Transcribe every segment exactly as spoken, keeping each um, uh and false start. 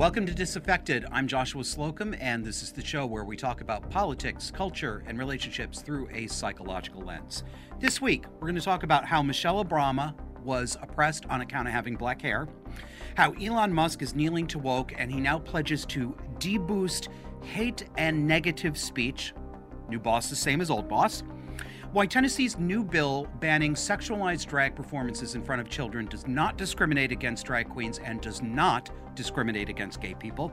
Welcome to Disaffected. I'm Joshua Slocum, and this is the show where we talk about politics, culture, and relationships through a psychological lens. This week, we're going to talk about how Michelle Obama was oppressed on account of having black hair, how Elon Musk is kneeling to woke, and he now pledges to deboost hate and negative speech. New boss the same as old boss. Why Tennessee's new bill banning sexualized drag performances in front of children does not discriminate against drag queens and does not discriminate against gay people.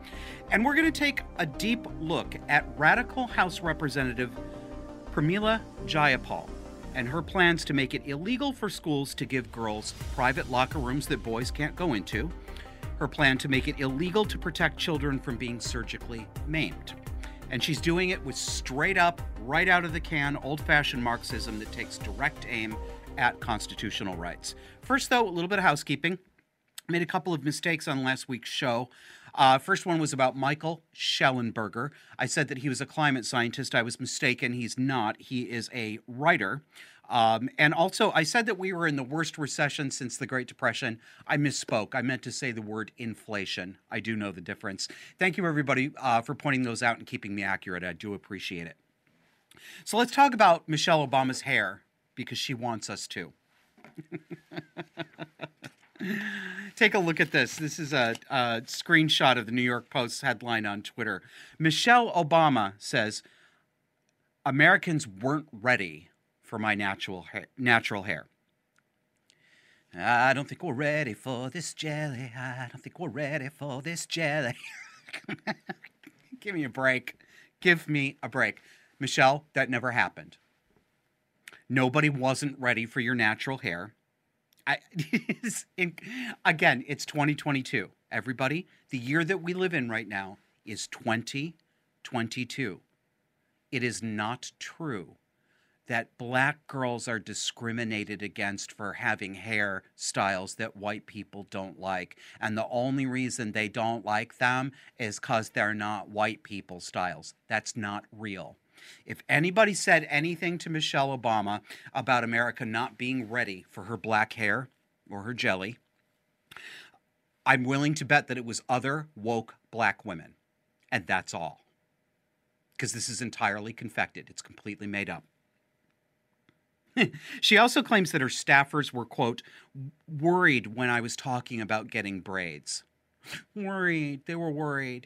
And we're going to take a deep look at radical House Representative Pramila Jayapal and her plans to make it illegal for schools to give girls private locker rooms that boys can't go into, her plan to make it illegal to protect children from being surgically maimed. And she's doing it with straight up, right out of the can, old-fashioned Marxism that takes direct aim at constitutional rights. First, though, a little bit of housekeeping. I made a couple of mistakes on last week's show. Uh, first one was about Michael Schellenberger. I said that he was a climate scientist. I was mistaken. He's not. He is a writer. Um, and also, I said that we were in the worst recession since the Great Depression. I misspoke. I meant to say the word inflation. I do know the difference. Thank you, everybody, uh, for pointing those out and keeping me accurate. I do appreciate it. So let's talk about Michelle Obama's hair, because she wants us to. Take a look at this. This is a, a screenshot of the New York Post's headline on Twitter. Michelle Obama says, Americans weren't ready for my natural hair, natural hair. I don't think we're ready for this jelly. I don't think we're ready for this jelly. Give me a break. Give me a break. Michelle, that never happened. Nobody wasn't ready for your natural hair. I, it's in, again, it's twenty twenty-two. Everybody, the year that we live in right now is twenty twenty-two. It is not true that black girls are discriminated against for having hair styles that white people don't like. And the only reason they don't like them is because they're not white people styles. That's not real. If anybody said anything to Michelle Obama about America not being ready for her black hair or her jelly, I'm willing to bet that it was other woke black women. And that's all. Because this is entirely confected. It's completely made up. She also claims that her staffers were, quote, worried when I was talking about getting braids. Worried. They were worried.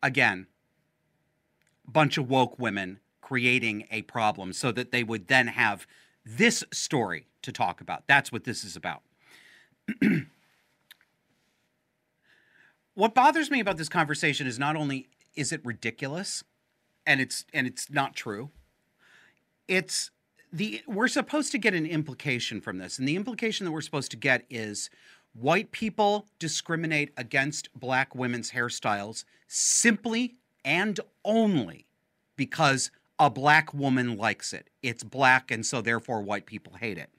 Again, bunch of woke women creating a problem so that they would then have this story to talk about. That's what this is about. What bothers me about this conversation is not only is it ridiculous, and it's and it's not true, it's... The, we're supposed to get an implication from this, and the implication that we're supposed to get is white people discriminate against black women's hairstyles simply and only because a black woman likes it. It's black, and so therefore white people hate it.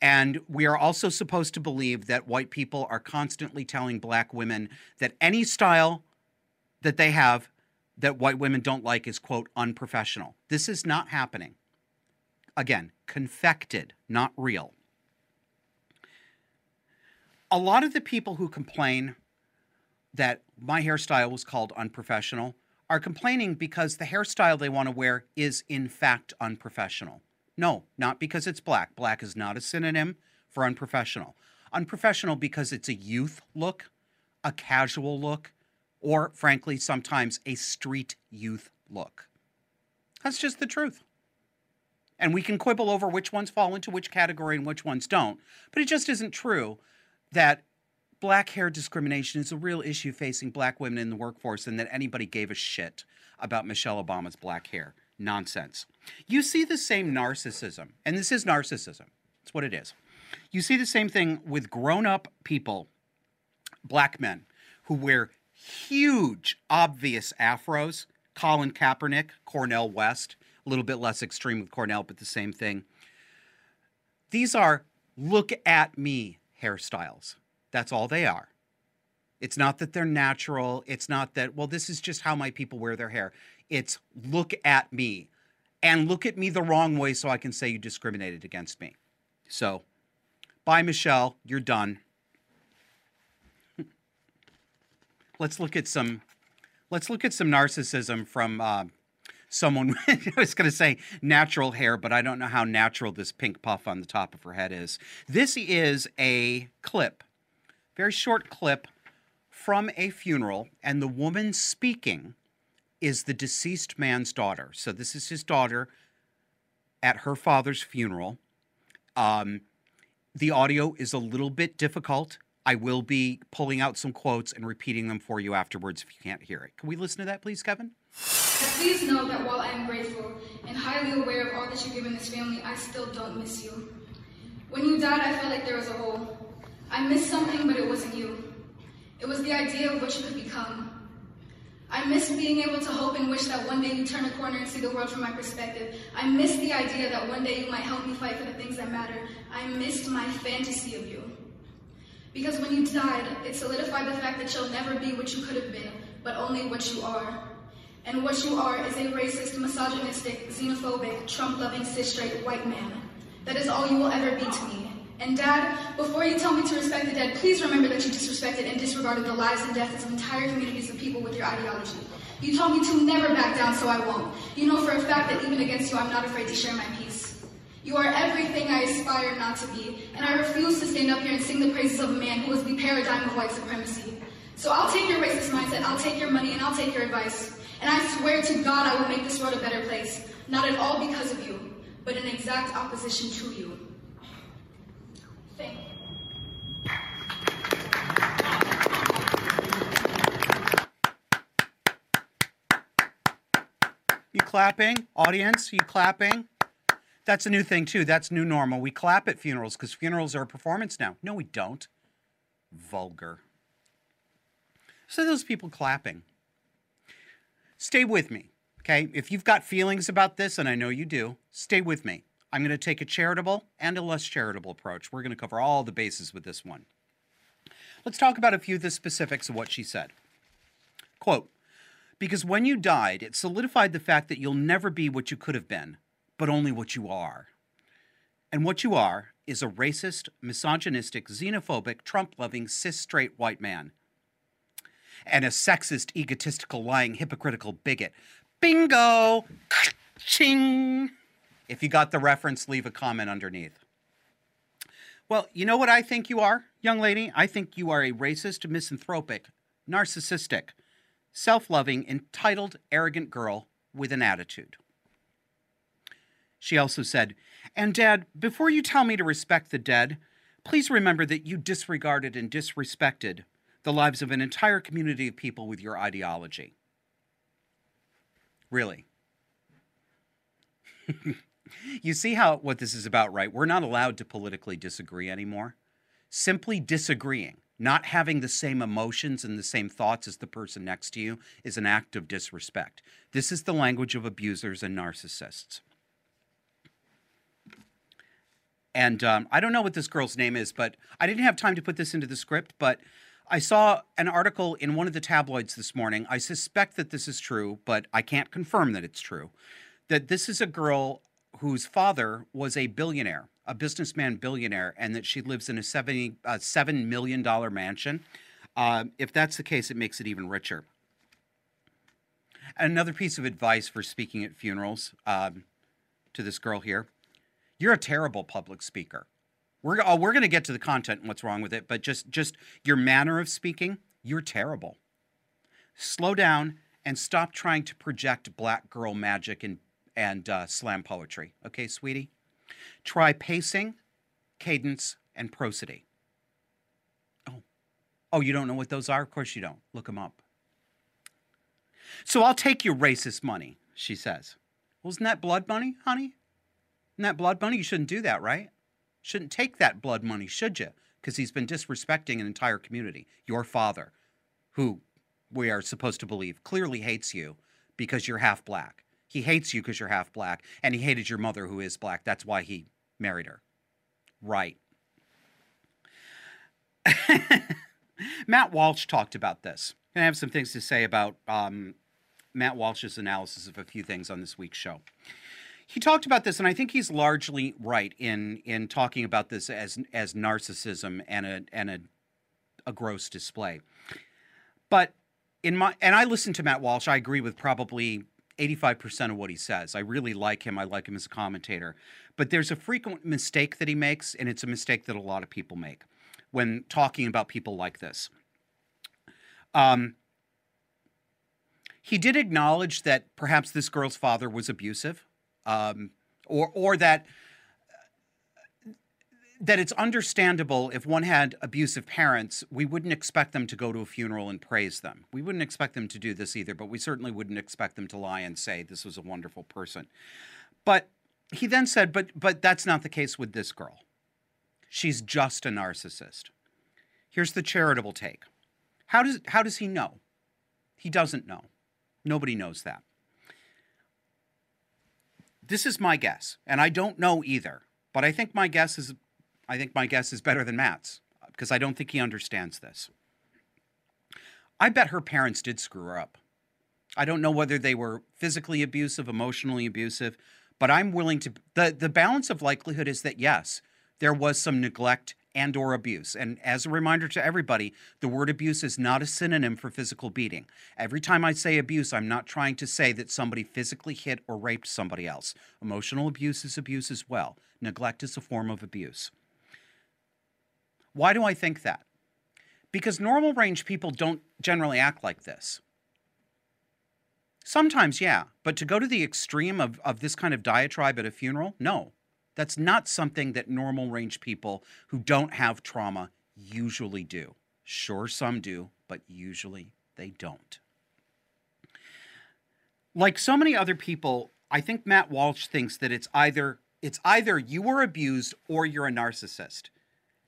And we are also supposed to believe that white people are constantly telling black women that any style that they have that white women don't like is, quote, unprofessional. This is not happening. Again, confected, not real. A lot of the people who complain that my hairstyle was called unprofessional are complaining because the hairstyle they want to wear is in fact unprofessional. No, not because it's black. Black is not a synonym for unprofessional. Unprofessional because it's a youth look, a casual look, or frankly, sometimes a street youth look. That's just the truth. And we can quibble over which ones fall into which category and which ones don't. But it just isn't true that black hair discrimination is a real issue facing black women in the workforce and that anybody gave a shit about Michelle Obama's black hair. Nonsense. You see the same narcissism, and this is narcissism. It's what it is. You see the same thing with grown-up people, black men, who wear huge, obvious afros. Colin Kaepernick, Cornell West. A little bit less extreme with Cornell, but the same thing. These are look-at-me hairstyles. That's all they are. It's not that they're natural. It's not that, well, this is just how my people wear their hair. It's look at me. And look at me the wrong way so I can say you discriminated against me. So, bye, Michelle. You're done. let's look at some, let's look at some narcissism from uh, someone. I was going to say natural hair, but I don't know how natural this pink puff on the top of her head is. This is a clip, very short clip from a funeral, and the woman speaking is the deceased man's daughter. So this is his daughter at her father's funeral. Um, the audio is a little bit difficult. I will be pulling out some quotes and repeating them for you afterwards if you can't hear it. Can we listen to that, please, Kevin? Please know that while I am grateful and highly aware of all that you've given this family, I still don't miss you. When you died, I felt like there was a hole. I missed something, but it wasn't you. It was the idea of what you could become. I miss being able to hope and wish that one day you turn a corner and see the world from my perspective. I miss the idea that one day you might help me fight for the things that matter. I missed my fantasy of you. Because when you died, it solidified the fact that you'll never be what you could have been, but only what you are. And what you are is a racist, misogynistic, xenophobic, Trump-loving, cis-straight white man. That is all you will ever be to me. And Dad, before you tell me to respect the dead, please remember that you disrespected and disregarded the lives and deaths of entire communities of people with your ideology. You told me to never back down, so I won't. You know for a fact that even against you, I'm not afraid to share my peace. You are everything I aspire not to be, and I refuse to stand up here and sing the praises of a man who is the paradigm of white supremacy. So I'll take your racist mindset, I'll take your money, and I'll take your advice. And I swear to God I will make this world a better place, not at all because of you, but in exact opposition to you. Thank you. You clapping? Audience, you clapping? That's a new thing, too. That's new normal. We clap at funerals because funerals are a performance now. No, we don't. Vulgar. So those people clapping. Stay with me, okay? If you've got feelings about this, and I know you do, stay with me. I'm going to take a charitable and a less charitable approach. We're going to cover all the bases with this one. Let's talk about a few of the specifics of what she said. Quote, because when you died, it solidified the fact that you'll never be what you could have been, but only what you are. And what you are is a racist, misogynistic, xenophobic, Trump-loving, cis-straight white man. And a sexist, egotistical, lying, hypocritical bigot. Bingo! Ching! If you got the reference, leave a comment underneath. Well, you know what I think you are, young lady? I think you are a racist, misanthropic, narcissistic, self-loving, entitled, arrogant girl with an attitude. She also said, and Dad, before you tell me to respect the dead, please remember that you disregarded and disrespected the lives of an entire community of people with your ideology. Really. You see how what this is about, right? We're not allowed to politically disagree anymore. Simply disagreeing, not having the same emotions and the same thoughts as the person next to you is an act of disrespect. This is the language of abusers and narcissists. And um, I don't know what this girl's name is, but I didn't have time to put this into the script, but I saw an article in one of the tabloids this morning. I suspect that this is true, but I can't confirm that it's true, that this is a girl whose father was a billionaire, a businessman billionaire, and that she lives in a seventy, uh, seven million dollar mansion. Uh, if that's the case, it makes it even richer. And another piece of advice for speaking at funerals um, to this girl here. You're a terrible public speaker. We're, oh, we're going to get to the content and what's wrong with it, but just, just your manner of speaking, you're terrible. Slow down and stop trying to project black girl magic and, and uh, slam poetry. Okay, sweetie? Try pacing, cadence, and prosody. Oh. Oh, you don't know what those are? Of course you don't. Look them up. So I'll take your racist money, she says. Well, isn't that blood money, honey? And that blood money, you shouldn't do that, right? Shouldn't take that blood money, should you? Because he's been disrespecting an entire community. Your father, who we are supposed to believe, clearly hates you because you're half black. He hates you because you're half black, and he hated your mother, who is black. That's why he married her. Right. Matt Walsh talked about this. And I have some things to say about um, Matt Walsh's analysis of a few things on this week's show. He talked about this, and I think he's largely right in in talking about this as as narcissism and a and a, a gross display. But in my, and I listen to Matt Walsh. I agree with probably eighty-five percent of what he says. I really like him. I like him as a commentator. But there's a frequent mistake that he makes, and it's a mistake that a lot of people make when talking about people like this. Um, he did acknowledge that perhaps this girl's father was abusive, um, or, or that, that it's understandable if one had abusive parents, we wouldn't expect them to go to a funeral and praise them. We wouldn't expect them to do this either, but we certainly wouldn't expect them to lie and say this was a wonderful person. But he then said, but, but that's not the case with this girl. She's just a narcissist. Here's the charitable take. How does, how does he know? He doesn't know. Nobody knows that. This is my guess, and I don't know either, but I think my guess is I think my guess is better than Matt's, because I don't think he understands this. I bet her parents did screw her up. I don't know whether they were physically abusive, emotionally abusive, but I'm willing to... The, the balance of likelihood is that, yes, there was some neglect and or abuse. And as a reminder to everybody, the word abuse is not a synonym for physical beating. Every time I say abuse, I'm not trying to say that somebody physically hit or raped somebody else. Emotional abuse is abuse as well. Neglect is a form of abuse. Why do I think that? Because normal range people don't generally act like this. Sometimes, yeah, but to go to the extreme of, of this kind of diatribe at a funeral, no. That's not something that normal range people who don't have trauma usually do. Sure, some do, but usually they don't. Like so many other people, I think Matt Walsh thinks that it's either, it's either you were abused or you're a narcissist.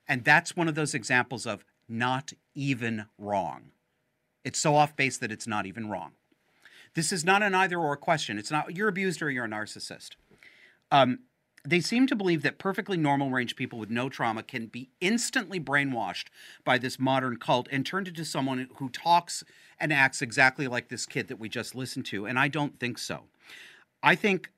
And that's one of those examples of not even wrong. It's so off base that it's not even wrong. This is not an either or question. It's not you're abused or you're a narcissist. Um, they seem to believe that perfectly normal range people with no trauma can be instantly brainwashed by this modern cult and turned into someone who talks and acts exactly like this kid that we just listened to. And I don't think so. I think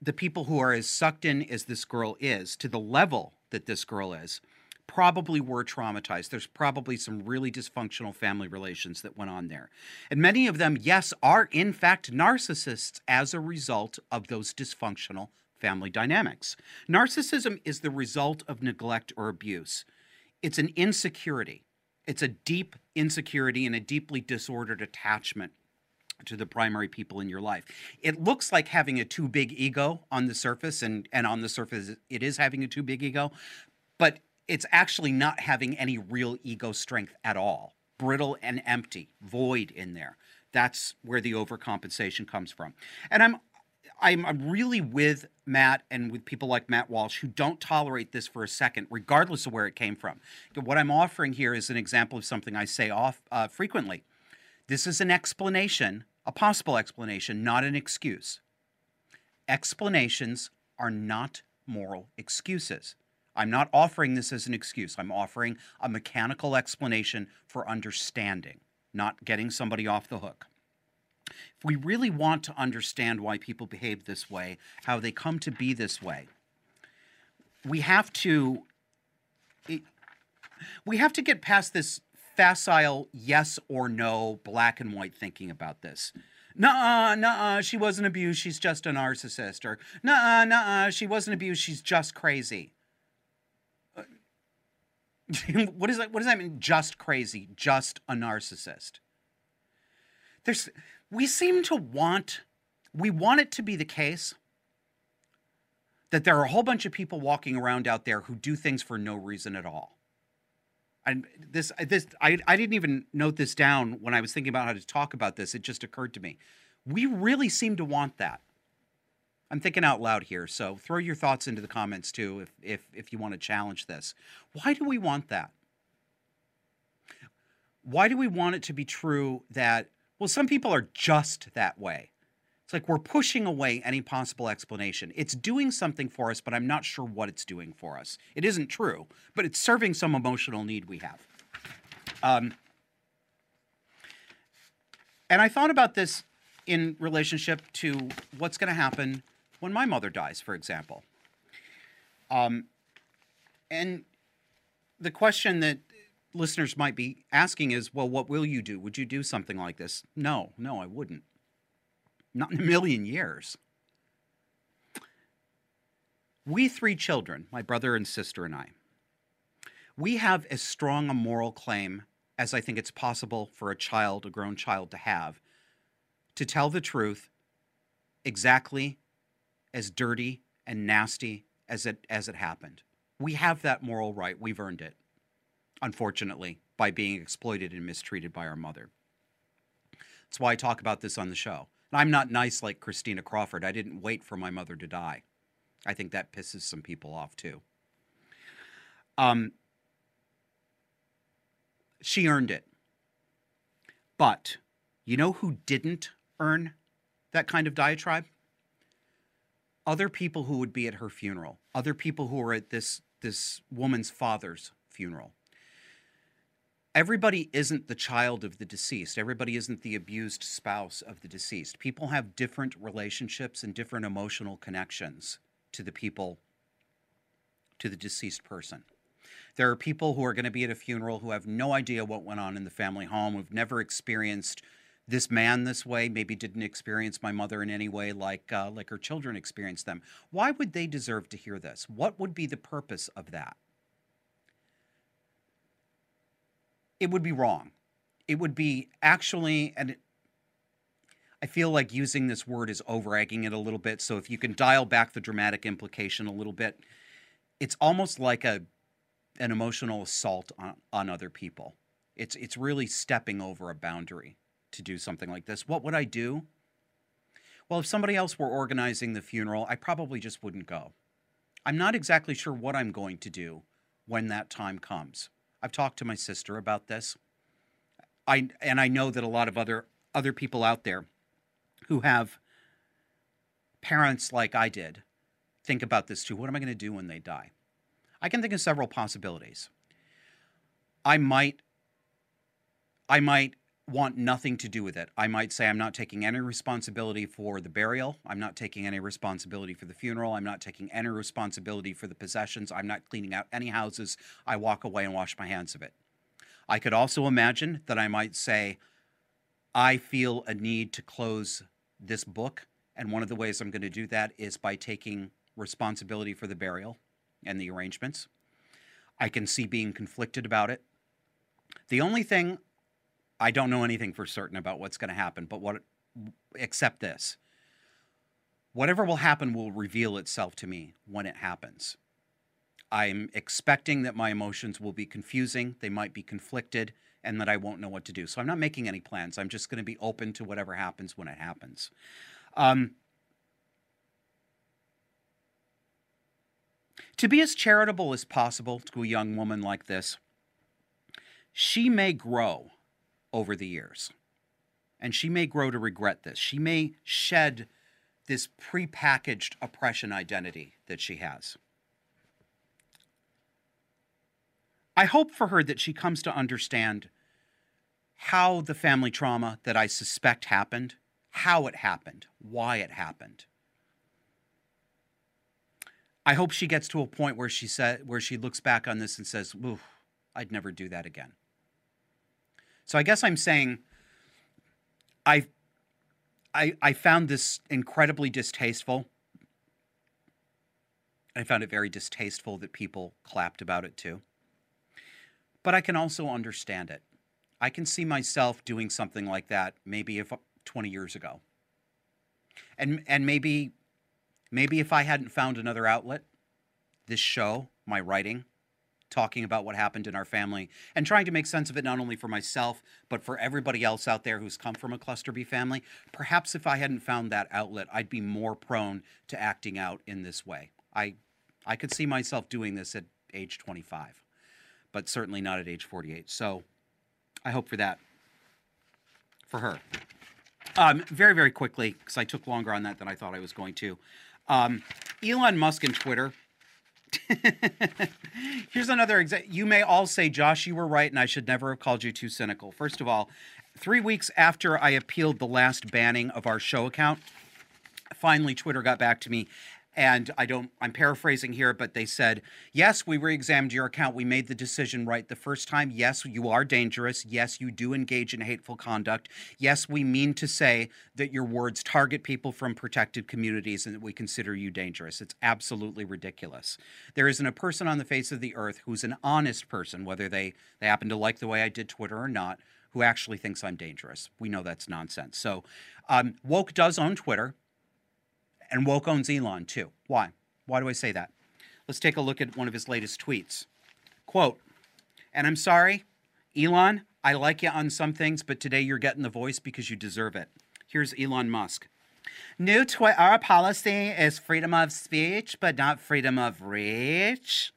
the people who are as sucked in as this girl is, to the level that this girl is, probably were traumatized. There's probably some really dysfunctional family relations that went on there. And many of them, yes, are in fact narcissists as a result of those dysfunctional family dynamics. Narcissism is the result of neglect or abuse. It's an insecurity. It's a deep insecurity and a deeply disordered attachment to the primary people in your life. It looks like having a too big ego on the surface, and, and on the surface it is having a too big ego, but it's actually not having any real ego strength at all. Brittle and empty, void in there. That's where the overcompensation comes from. And I'm, I'm, I'm really with Matt and with people like Matt Walsh who don't tolerate this for a second, regardless of where it came from. What I'm offering here is an example of something I say off uh, frequently. This is an explanation, a possible explanation, not an excuse. Explanations are not moral excuses. I'm not offering this as an excuse. I'm offering a mechanical explanation for understanding, not getting somebody off the hook. If we really want to understand why people behave this way, how they come to be this way, we have to, we have to get past this facile yes or no, black and white thinking about this. Nuh-uh, nuh-uh, she wasn't abused, she's just a narcissist. Or nuh-uh, nuh-uh, she wasn't abused, she's just crazy. What is that? What does that mean? Just crazy, just a narcissist. There's, we seem to want, we want it to be the case that there are a whole bunch of people walking around out there who do things for no reason at all. And this, this, I, I didn't even note this down when I was thinking about how to talk about this. It just occurred to me. We really seem to want that. I'm thinking out loud here, so throw your thoughts into the comments too if, if, if you want to challenge this. Why do we want that? Why do we want it to be true that, well, some people are just that way? It's like we're pushing away any possible explanation. It's doing something for us, but I'm not sure what it's doing for us. It isn't true, but it's serving some emotional need we have. Um, and I thought about this in relationship to what's going to happen when my mother dies, for example. Um, and the question that listeners might be asking is, well, what will you do? Would you do something like this? No, no, I wouldn't. Not in a million years. We three children, my brother and sister and I, we have as strong a moral claim as I think it's possible for a child, a grown child, to have, to tell the truth exactly as dirty and nasty as it, as it happened. We have that moral right. We've earned it, unfortunately, by being exploited and mistreated by our mother. That's why I talk about this on the show. And I'm not nice like Christina Crawford. I didn't wait for my mother to die. I think that pisses some people off, too. Um, she earned it. But you know who didn't earn that kind of diatribe? Other people who would be at her funeral, other people who were at this, this woman's father's funeral. Everybody isn't the child of the deceased. Everybody isn't the abused spouse of the deceased. People have different relationships and different emotional connections to the people, to the deceased person. There are people who are going to be at a funeral who have no idea what went on in the family home, who've never experienced this man this way, maybe didn't experience my mother in any way like, uh, like her children experienced them. Why would they deserve to hear this? What would be the purpose of that? It would be wrong. It would be actually, and it, I feel like using this word is over-egging it a little bit, so if you can dial back the dramatic implication a little bit, it's almost like a an emotional assault on, on other people. It's, it's really stepping over a boundary to do something like this. What would I do? Well, if somebody else were organizing the funeral, I probably just wouldn't go. I'm not exactly sure what I'm going to do when that time comes. I've talked to my sister about this. I, and I know that a lot of other, other people out there who have parents like I did think about this too. What am I going to do when they die? I can think of several possibilities. I might, I might want nothing to do with it. I might say I'm not taking any responsibility for the burial. I'm not taking any responsibility for the funeral. I'm not taking any responsibility for the possessions. I'm not cleaning out any houses. I walk away and wash my hands of it. I could also imagine that I might say, I feel a need to close this book, and one of the ways I'm going to do that is by taking responsibility for the burial and the arrangements. I can see being conflicted about it. The only thing, I don't know anything for certain about what's going to happen, but what, except this. Whatever will happen will reveal itself to me when it happens. I'm expecting that my emotions will be confusing, they might be conflicted, and that I won't know what to do. So I'm not making any plans. I'm just going to be open to whatever happens when it happens. Um, to be as charitable as possible to a young woman like this, she may grow over the years. And she may grow to regret this. She may shed this prepackaged oppression identity that she has. I hope for her that she comes to understand how the family trauma that I suspect happened, how it happened, why it happened. I hope she gets to a point where she said, where she looks back on this and says, "Ooh, I'd never do that again." So I guess I'm saying I, I, I found this incredibly distasteful. I found it very distasteful that people clapped about it too. But I can also understand it. I can see myself doing something like that maybe if twenty years ago. And, and maybe, maybe if I hadn't found another outlet, this show, my writing, talking about what happened in our family and trying to make sense of it not only for myself, but for everybody else out there who's come from a cluster B family. Perhaps if I hadn't found that outlet, I'd be more prone to acting out in this way. I, I could see myself doing this at age twenty-five, but certainly not at age forty-eight. So I hope for that, for her. Um, very, very quickly, because I took longer on that than I thought I was going to. Um, Elon Musk and Twitter. Here's another example. You may all say, Josh, you were right, and I should never have called you too cynical. First of all, three weeks after I appealed the last banning of our show account, finally Twitter got back to me And I don't, I'm paraphrasing here, but they said, yes, we re-examined your account. We made the decision right the first time. Yes, you are dangerous. Yes, you do engage in hateful conduct. Yes, we mean to say that your words target people from protected communities and that we consider you dangerous. It's absolutely ridiculous. There isn't a person on the face of the earth who's an honest person, whether they, they happen to like the way I did Twitter or not, who actually thinks I'm dangerous. We know that's nonsense. So um, woke does own Twitter. And woke owns Elon, too. Why? Why do I say that? Let's take a look at one of his latest tweets. Quote, and I'm sorry, Elon, I like you on some things, but today you're getting the voice because you deserve it. Here's Elon Musk. New Twitter, our policy is freedom of speech, but not freedom of reach.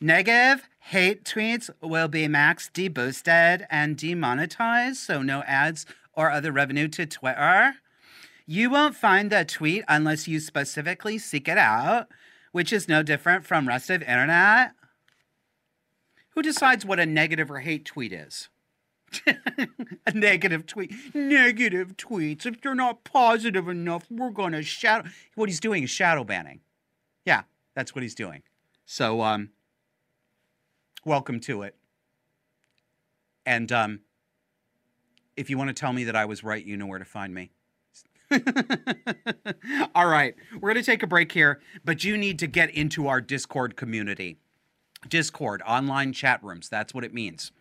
Negative hate tweets will be max deboosted and demonetized, so no ads or other revenue to Twitter. You won't find the tweet unless you specifically seek it out, which is no different from rest of internet. Who decides what a negative or hate tweet is? A negative tweet. Negative tweets. If they're not positive enough, we're going to shadow. What he's doing is shadow banning. Yeah, that's what he's doing. So, um, welcome to it. And um, if you want to tell me that I was right, you know where to find me. All right, we're going to take a break here, but you need to get into our Discord community. Discord, online chat rooms, that's what it means.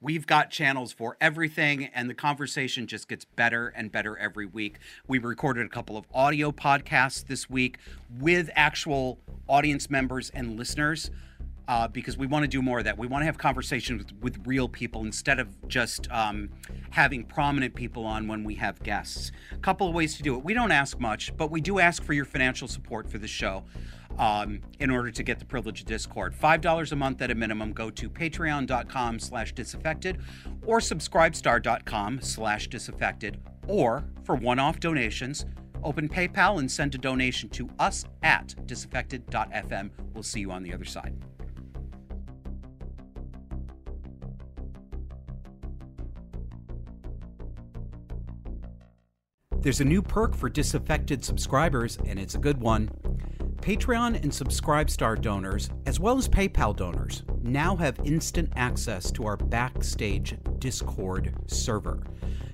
We've got channels for everything, and the conversation just gets better and better every week. We recorded a couple of audio podcasts this week with actual audience members and listeners. Uh, because we want to do more of that. We want to have conversations with, with real people instead of just um, having prominent people on when we have guests. A couple of ways to do it. We don't ask much, but we do ask for your financial support for the show um, in order to get the privilege of Discord. five dollars a month at a minimum. Go to patreon.com slash disaffected or subscribestar.com slash disaffected. Or for one-off donations, open PayPal and send a donation to us at disaffected dot f m. We'll see you on the other side. There's a new perk for Disaffected subscribers, and it's a good one. Patreon and Subscribestar donors, as well as PayPal donors, now have instant access to our backstage Discord server.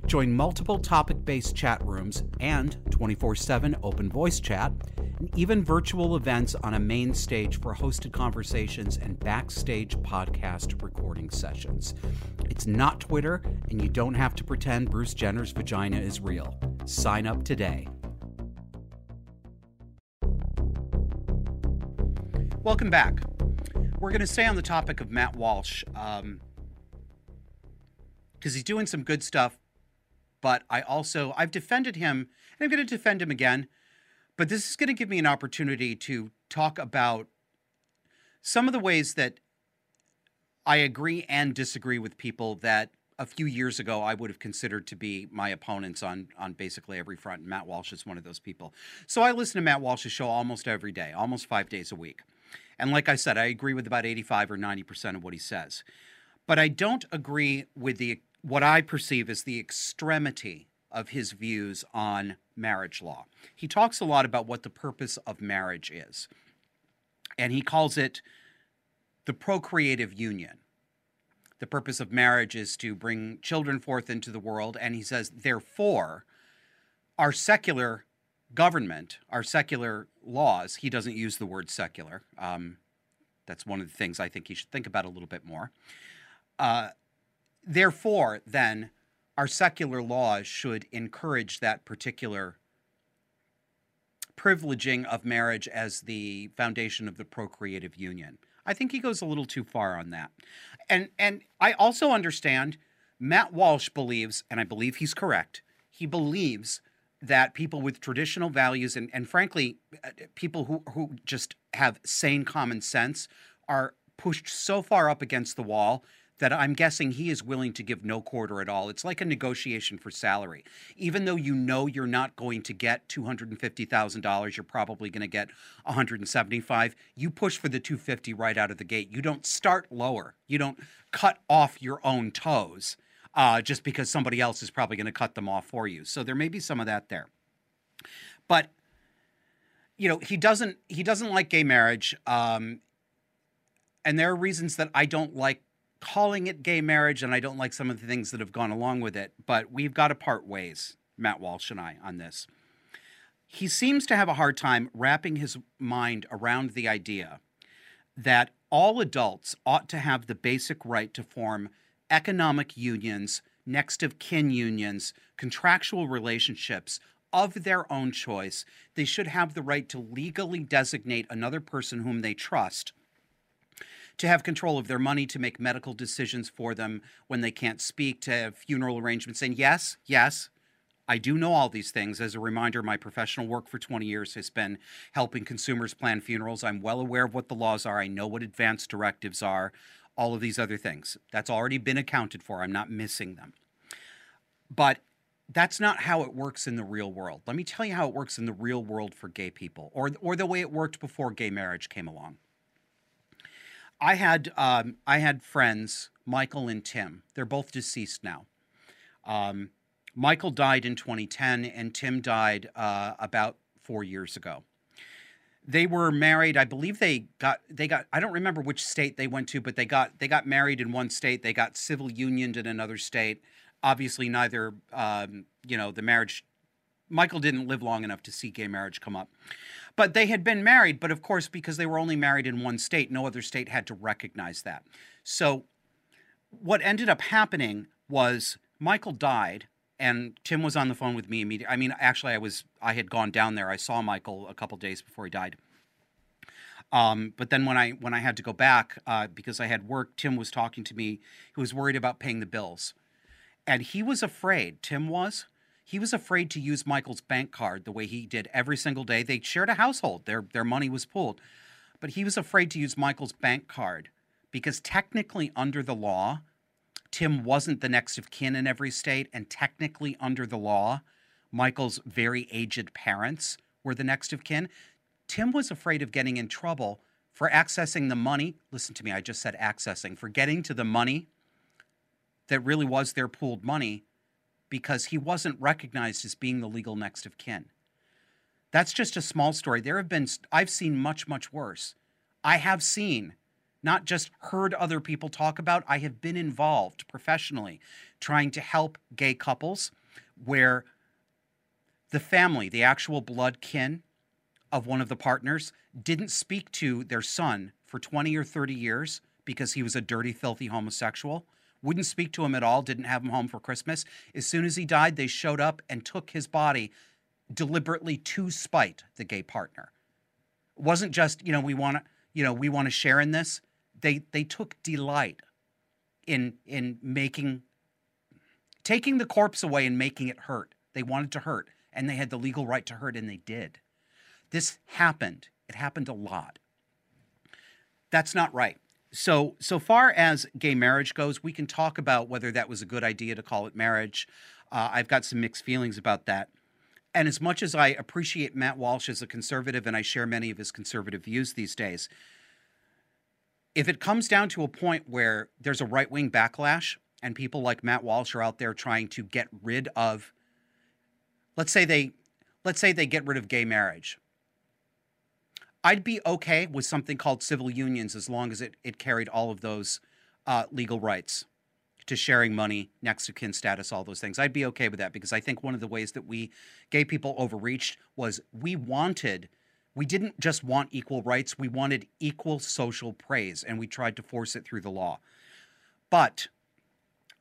Join multiple topic-based chat rooms and twenty-four seven open voice chat, and even virtual events on a main stage for hosted conversations and backstage podcast recording sessions. It's not Twitter, and you don't have to pretend Bruce Jenner's vagina is real. Sign up today. Welcome back. We're going to stay on the topic of Matt Walsh um, because he's doing some good stuff, but I also, I've defended him, and I'm going to defend him again, but this is going to give me an opportunity to talk about some of the ways that I agree and disagree with people that a few years ago, I would have considered to be my opponents on, on basically every front. Matt Walsh is one of those people. So I listen to Matt Walsh's show almost every day, almost five days a week. And like I said, I agree with about eighty-five or ninety percent of what he says. But I don't agree with the what I perceive as the extremity of his views on marriage law. He talks a lot about what the purpose of marriage is. And he calls it the procreative union. The purpose of marriage is to bring children forth into the world. And he says, therefore, our secular government, our secular laws, he doesn't use the word secular. Um, that's one of the things I think he should think about a little bit more. Uh, therefore, then, our secular laws should encourage that particular privileging of marriage as the foundation of the procreative union. I think he goes a little too far on that. And and I also understand Matt Walsh believes, and I believe he's correct, he believes that people with traditional values and, and frankly, people who, who just have sane common sense are pushed so far up against the wall that I'm guessing he is willing to give no quarter at all. It's like a negotiation for salary. Even though you know you're not going to get two hundred fifty thousand dollars, you're probably going to get one hundred seventy-five thousand dollars. You push for the two hundred fifty thousand dollars right out of the gate. You don't start lower. You don't cut off your own toes uh, just because somebody else is probably going to cut them off for you. So there may be some of that there. But you know, he doesn't he doesn't like gay marriage. Um, and there are reasons that I don't like calling it gay marriage, and I don't like some of the things that have gone along with it. But we've got to part ways, Matt Walsh and I, on this. He seems to have a hard time wrapping his mind around the idea that all adults ought to have the basic right to form economic unions, next of kin unions, contractual relationships of their own choice. They should have the right to legally designate another person whom they trust to have control of their money, to make medical decisions for them when they can't speak, to have funeral arrangements. And yes, yes, I do know all these things. As a reminder, my professional work for twenty years has been helping consumers plan funerals. I'm well aware of what the laws are. I know what advance directives are, all of these other things. That's already been accounted for. I'm not missing them. But that's not how it works in the real world. Let me tell you how it works in the real world for gay people, or, or the way it worked before gay marriage came along. I had um, I had friends, Michael and Tim. They're both deceased now. Um, Michael died in twenty ten, and Tim died uh, about four years ago. They were married. I believe they got they got. I don't remember which state they went to, but they got they got married in one state. They got civil unioned in another state. Obviously, neither um, you know the marriage. Michael didn't live long enough to see gay marriage come up. But they had been married, but of course, because they were only married in one state, no other state had to recognize that. So what ended up happening was Michael died, and Tim was on the phone with me immediately. I mean, actually, I was I had gone down there. I saw Michael a couple days before he died. Um, but then when I, when I had to go back, uh, because I had work, Tim was talking to me. He was worried about paying the bills. And he was afraid, Tim was, He was afraid to use Michael's bank card the way he did every single day. They shared a household. Their, their money was pooled. But he was afraid to use Michael's bank card because technically under the law, Tim wasn't the next of kin in every state. And technically under the law, Michael's very aged parents were the next of kin. Tim was afraid of getting in trouble for accessing the money. Listen to me. I just said accessing. For getting to the money that really was their pooled money, because he wasn't recognized as being the legal next of kin. That's just a small story. There have been, I've seen much, much worse. I have seen, not just heard other people talk about, I have been involved professionally trying to help gay couples where the family, the actual blood kin of one of the partners, didn't speak to their son for twenty or thirty years because he was a dirty, filthy homosexual. Wouldn't speak to him at all, didn't have him home for Christmas. As soon as he died, they showed up and took his body deliberately to spite the gay partner. It wasn't just, you know, we want to, you know, we want to share in this. They they took delight in in making taking the corpse away and making it hurt. They wanted to hurt, and they had the legal right to hurt, and they did. This happened. It happened a lot. That's not right. So, so far as gay marriage goes, we can talk about whether that was a good idea to call it marriage. Uh, I've got some mixed feelings about that. And as much as I appreciate Matt Walsh as a conservative, and I share many of his conservative views these days, if it comes down to a point where there's a right-wing backlash and people like Matt Walsh are out there trying to get rid of, let's say they, let's say they get rid of gay marriage. I'd be okay with something called civil unions as long as it, it carried all of those uh, legal rights to sharing money, next of kin status, all those things. I'd be okay with that because I think one of the ways that we gay people overreached was we wanted, we didn't just want equal rights, we wanted equal social praise, and we tried to force it through the law. But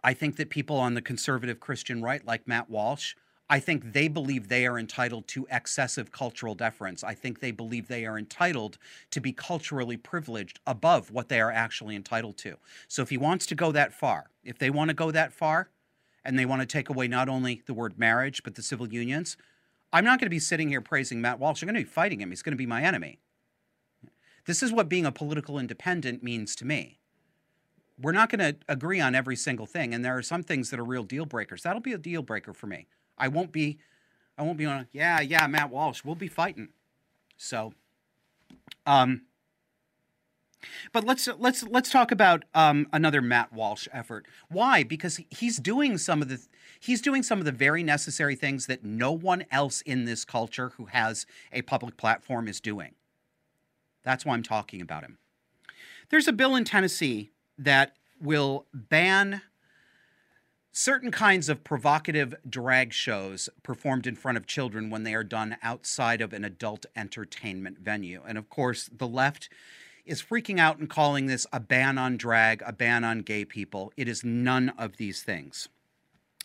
I think that people on the conservative Christian right like Matt Walsh, I think they believe they are entitled to excessive cultural deference. I think they believe they are entitled to be culturally privileged above what they are actually entitled to. So if he wants to go that far, if they want to go that far, and they want to take away not only the word marriage, but the civil unions, I'm not going to be sitting here praising Matt Walsh. I'm going to be fighting him. He's going to be my enemy. This is what being a political independent means to me. We're not going to agree on every single thing, and there are some things that are real deal breakers. That'll be a deal breaker for me. I won't be, I won't be on, yeah, yeah, Matt Walsh, we'll be fighting. So, um, but let's, let's, let's talk about, um, another Matt Walsh effort. Why? Because he's doing some of the, He's doing some of the very necessary things that no one else in this culture who has a public platform is doing. That's why I'm talking about him. There's a bill in Tennessee that will ban certain kinds of provocative drag shows performed in front of children when they are done outside of an adult entertainment venue. And of course, the left is freaking out and calling this a ban on drag, a ban on gay people. It is none of these things.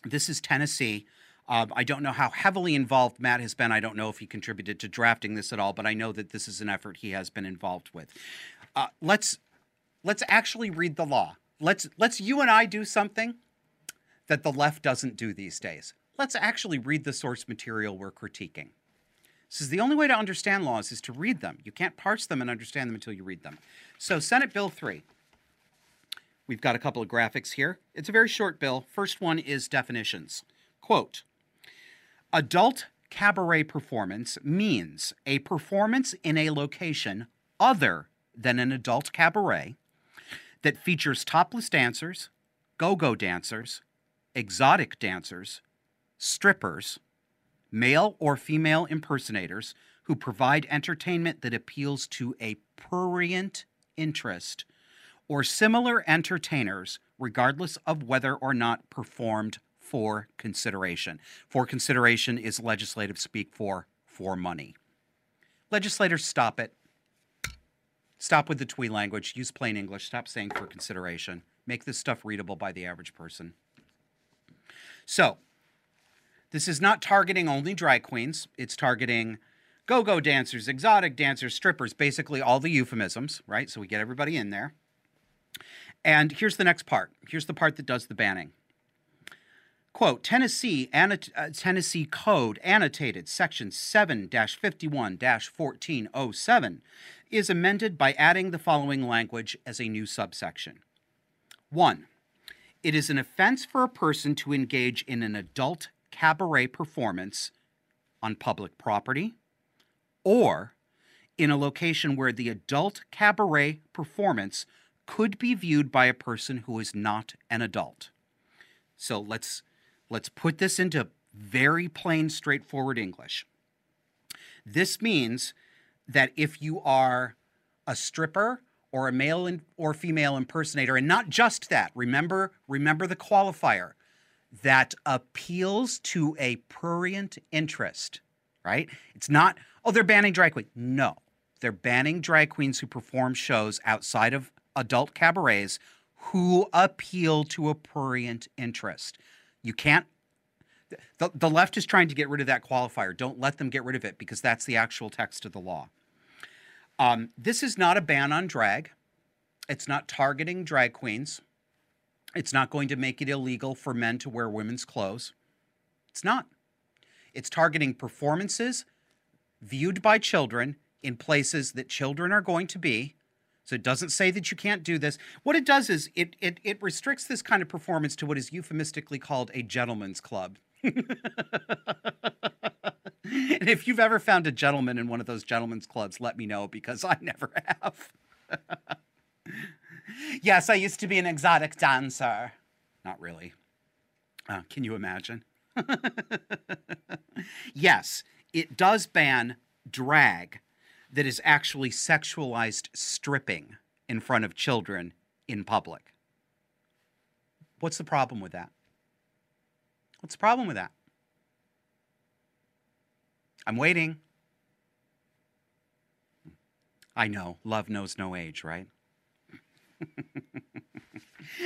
This is Tennessee. Uh, I don't know how heavily involved Matt has been. I don't know if he contributed to drafting this at all, but I know that this is an effort he has been involved with. Uh, let's let's actually read the law. Let's let's you and I do something that the left doesn't do these days. Let's actually read the source material we're critiquing. This is the only way to understand laws is to read them. You can't parse them and understand them until you read them. So Senate Bill three. We've got a couple of graphics here. It's a very short bill. First one is definitions. Quote, adult cabaret performance means a performance in a location other than an adult cabaret that features topless dancers, go-go dancers, exotic dancers, strippers, male or female impersonators who provide entertainment that appeals to a prurient interest, or similar entertainers, regardless of whether or not performed for consideration. For consideration is legislative speak for for money. Legislators, stop it. Stop with the twee language. Use plain English. Stop saying for consideration. Make this stuff readable by the average person. So, this is not targeting only drag queens. It's targeting go-go dancers, exotic dancers, strippers, basically all the euphemisms, right? So we get everybody in there. And here's the next part. Here's the part that does the banning. Quote, Tennessee, annot- uh, Tennessee Code annotated section seven dash fifty-one dash fourteen oh seven is amended by adding the following language as a new subsection. One, it is an offense for a person to engage in an adult cabaret performance on public property or in a location where the adult cabaret performance could be viewed by a person who is not an adult. So let's let's put this into very plain, straightforward English. This means that if you are a stripper or a male or female impersonator, and not just that, remember, remember the qualifier, that appeals to a prurient interest, right? It's not, oh, they're banning drag queens. No, they're banning drag queens who perform shows outside of adult cabarets who appeal to a prurient interest. You can't, the, the left is trying to get rid of that qualifier. Don't let them get rid of it because that's the actual text of the law. Um, this is not a ban on drag. It's not targeting drag queens. It's not going to make it illegal for men to wear women's clothes. It's not. It's targeting performances viewed by children in places that children are going to be. So it doesn't say that you can't do this. What it does is it it, it restricts this kind of performance to what is euphemistically called a gentleman's club. And if you've ever found a gentleman in one of those gentleman's clubs, let me know because I never have. Yes, I used to be an exotic dancer. Not really. Uh, can you imagine? Yes, it does ban drag that is actually sexualized stripping in front of children in public. What's the problem with that? What's the problem with that? I'm waiting. I know, love knows no age, right?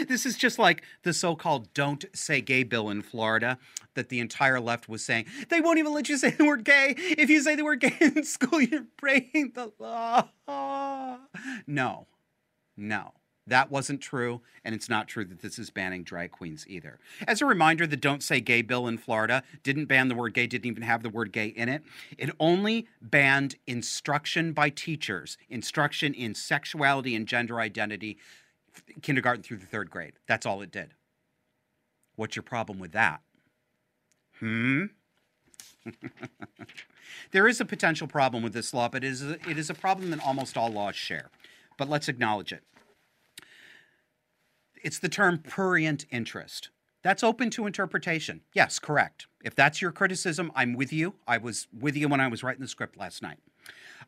This is just like the so-called don't say gay bill in Florida that the entire left was saying, they won't even let you say the word gay. If you say the word gay in school, you're breaking the law. No, no, that wasn't true. And it's not true that this is banning drag queens either. As a reminder, the don't say gay bill in Florida didn't ban the word gay, didn't even have the word gay in it. It only banned instruction by teachers, instruction in sexuality and gender identity, kindergarten through the third grade. That's all it did. What's your problem with that? Hmm? There is a potential problem with this law, but it is, a, it is a problem that almost all laws share. But let's acknowledge it. It's the term prurient interest. That's open to interpretation. Yes, correct. If that's your criticism, I'm with you. I was with you when I was writing the script last night.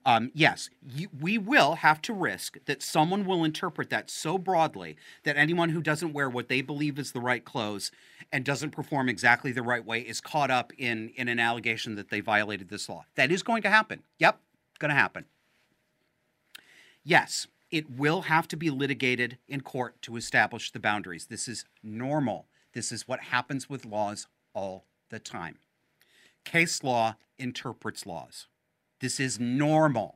Um, yes, you, we will have to risk that someone will interpret that so broadly that anyone who doesn't wear what they believe is the right clothes and doesn't perform exactly the right way is caught up in, in an allegation that they violated this law. That is going to happen. Yep, going to happen. Yes, it will have to be litigated in court to establish the boundaries. This is normal. This is what happens with laws all the time. Case law interprets laws. This is normal.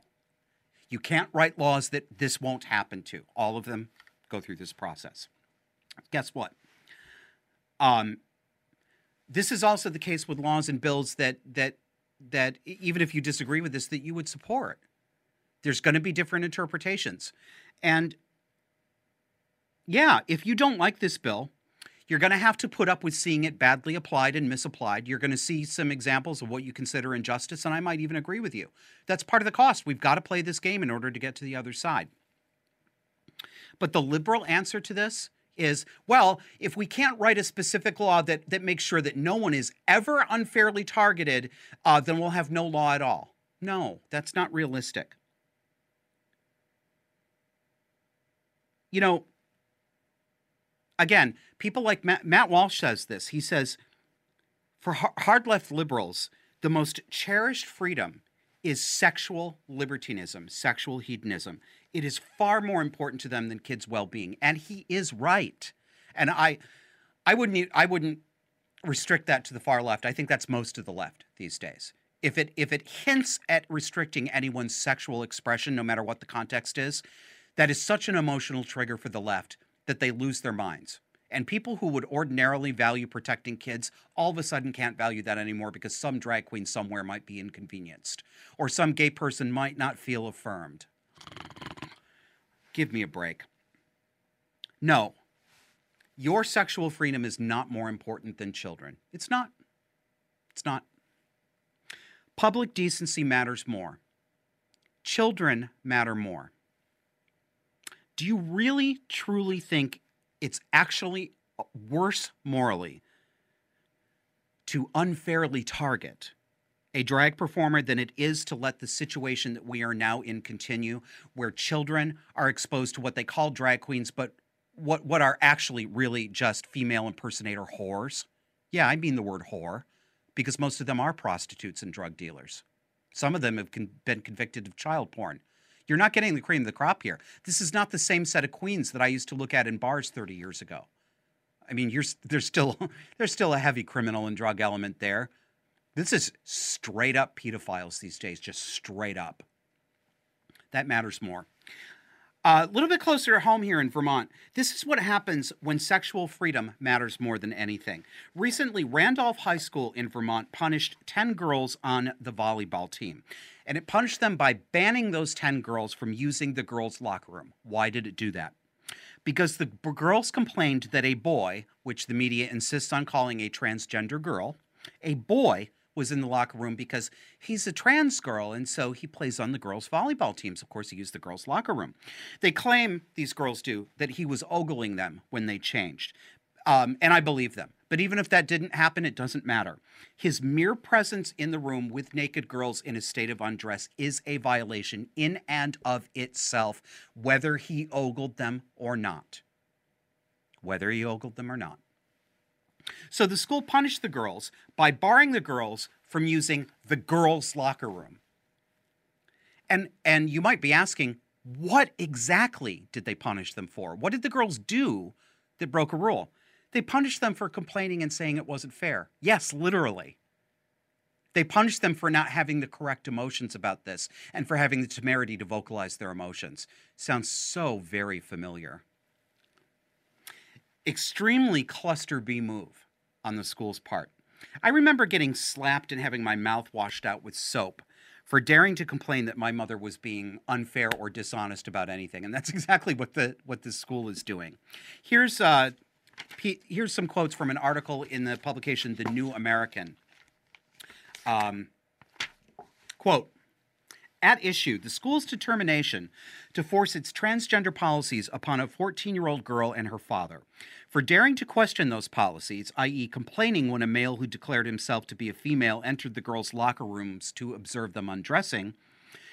You can't write laws that this won't happen to. All of them go through this process. Guess what? Um, this is also the case with laws and bills that that that even if you disagree with this, that you would support. There's going to be different interpretations. And yeah, if you don't like this bill, you're going to have to put up with seeing it badly applied and misapplied. You're going to see some examples of what you consider injustice, and I might even agree with you. That's part of the cost. We've got to play this game in order to get to the other side. But the liberal answer to this is, well, if we can't write a specific law that, that makes sure that no one is ever unfairly targeted, uh, then we'll have no law at all. No, that's not realistic. You know, again, people like Matt, Matt Walsh says this. He says, for hard-left liberals, the most cherished freedom is sexual libertinism, sexual hedonism. It is far more important to them than kids' well-being, and he is right. And I, I wouldn't, I wouldn't restrict that to the far left. I think that's most of the left these days. If it, if it hints at restricting anyone's sexual expression, no matter what the context is, that is such an emotional trigger for the left that they lose their minds. And people who would ordinarily value protecting kids all of a sudden can't value that anymore because some drag queen somewhere might be inconvenienced or some gay person might not feel affirmed. Give me a break. No, your sexual freedom is not more important than children. It's not. It's not. Public decency matters more. Children matter more. Do you really, truly think it's actually worse morally to unfairly target a drag performer than it is to let the situation that we are now in continue, where children are exposed to what they call drag queens, but what, what are actually really just female impersonator whores? Yeah, I mean the word whore, because most of them are prostitutes and drug dealers. Some of them have con- been convicted of child porn. You're not getting the cream of the crop here. This is not the same set of queens that I used to look at in bars thirty years ago. I mean, you're, there's still there's still a heavy criminal and drug element there. This is straight up pedophiles these days, just straight up. That matters more. A uh, little bit closer to home here in Vermont, this is what happens when sexual freedom matters more than anything. Recently, Randolph High School in Vermont punished ten girls on the volleyball team, and it punished them by banning those ten girls from using the girls' locker room. Why did it do that? Because the girls complained that a boy, which the media insists on calling a transgender girl, a boy was in the locker room because he's a trans girl, and so he plays on the girls' volleyball teams. Of course, he used the girls' locker room. They claim, these girls do, that he was ogling them when they changed, um, and I believe them. But even if that didn't happen, it doesn't matter. His mere presence in the room with naked girls in a state of undress is a violation in and of itself, whether he ogled them or not. Whether he ogled them or not. So the school punished the girls by barring the girls from using the girls' locker room. And, and you might be asking, what exactly did they punish them for? What did the girls do that broke a rule? They punished them for complaining and saying it wasn't fair. Yes, literally. They punished them for not having the correct emotions about this and for having the temerity to vocalize their emotions. Sounds so very familiar. Extremely cluster B move on the school's part. I remember getting slapped and having my mouth washed out with soap for daring to complain that my mother was being unfair or dishonest about anything, and that's exactly what the what this school is doing. Here's uh, Pete, here's some quotes from an article in the publication The New American. Um, quote, at issue the school's determination to force its transgender policies upon a fourteen-year-old girl and her father. For daring to question those policies, that is complaining when a male who declared himself to be a female entered the girls' locker rooms to observe them undressing,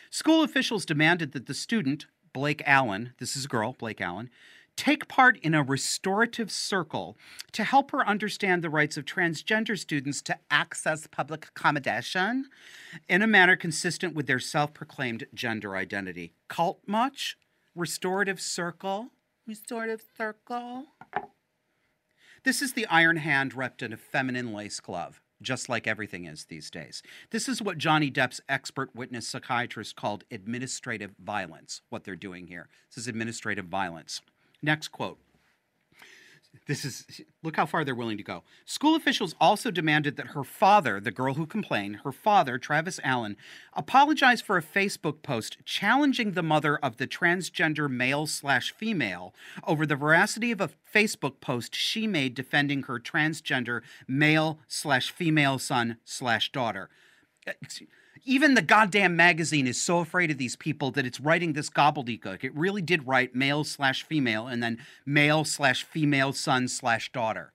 school officials demanded that the student, Blake Allen, this is a girl, Blake Allen, take part in a restorative circle to help her understand the rights of transgender students to access public accommodation in a manner consistent with their self-proclaimed gender identity. Cult much? Restorative circle? Restorative circle? This is the iron hand wrapped in a feminine lace glove, just like everything is these days. This is what Johnny Depp's expert witness psychiatrist called administrative violence, what they're doing here. This is administrative violence. Next quote. This is, look how far they're willing to go. School officials also demanded that her father, the girl who complained, her father, Travis Allen, apologize for a Facebook post challenging the mother of the transgender male slash female over the veracity of a Facebook post she made defending her transgender male slash female son slash daughter. Even the goddamn magazine is so afraid of these people that it's writing this gobbledygook. It really did write male slash female and then male slash female son slash daughter.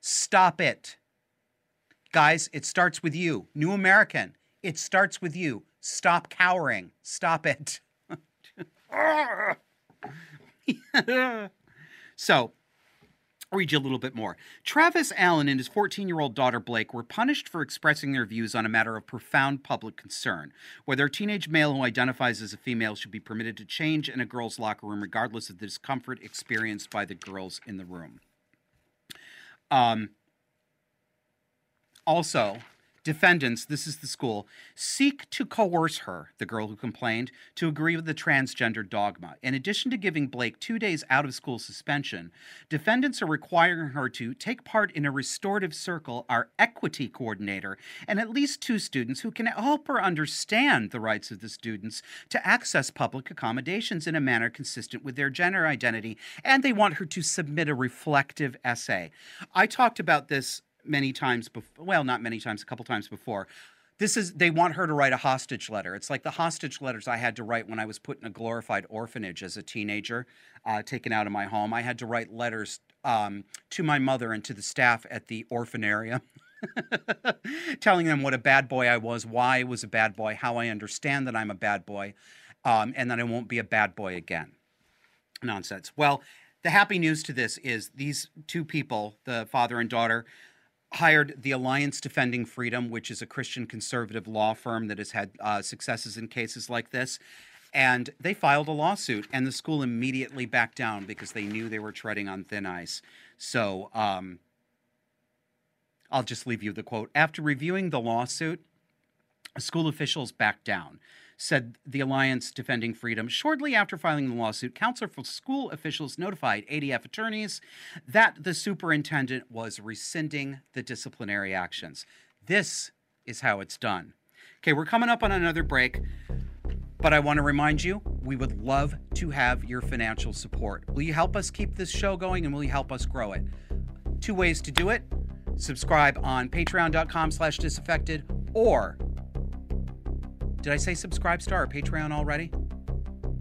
Stop it. Guys, it starts with you. New American, it starts with you. Stop cowering. Stop it. So, I'll read you a little bit more. Travis Allen and his fourteen-year-old daughter, Blake, were punished for expressing their views on a matter of profound public concern, whether a teenage male who identifies as a female should be permitted to change in a girl's locker room, regardless of the discomfort experienced by the girls in the room. Um, also, defendants, this is the school, seek to coerce her, the girl who complained, to agree with the transgender dogma. In addition to giving Blake two days out of school suspension, defendants are requiring her to take part in a restorative circle, our equity coordinator, and at least two students who can help her understand the rights of the students to access public accommodations in a manner consistent with their gender identity, and they want her to submit a reflective essay. I talked about this many times before, well, not many times, a couple times before. This is, they want her to write a hostage letter. It's like the hostage letters I had to write when I was put in a glorified orphanage as a teenager, uh, taken out of my home. I had to write letters um, to my mother and to the staff at the orphanarium, telling them what a bad boy I was, why I was a bad boy, how I understand that I'm a bad boy, um, and that I won't be a bad boy again. Nonsense. Well, the happy news to this is these two people, the father and daughter, hired the Alliance Defending Freedom, which is a Christian conservative law firm that has had uh, successes in cases like this, and they filed a lawsuit, and the school immediately backed down because they knew they were treading on thin ice. So um, I'll just leave you the quote. After reviewing the lawsuit, school officials backed down, said the Alliance Defending Freedom. Shortly after filing the lawsuit, counsel for school officials notified A D F attorneys that the superintendent was rescinding the disciplinary actions. This is how it's done. Okay, we're coming up on another break, but I want to remind you, we would love to have your financial support. Will you help us keep this show going, and will you help us grow it? Two ways to do it. Subscribe on patreon.com slash disaffected or Did I say subscribe star or Patreon already?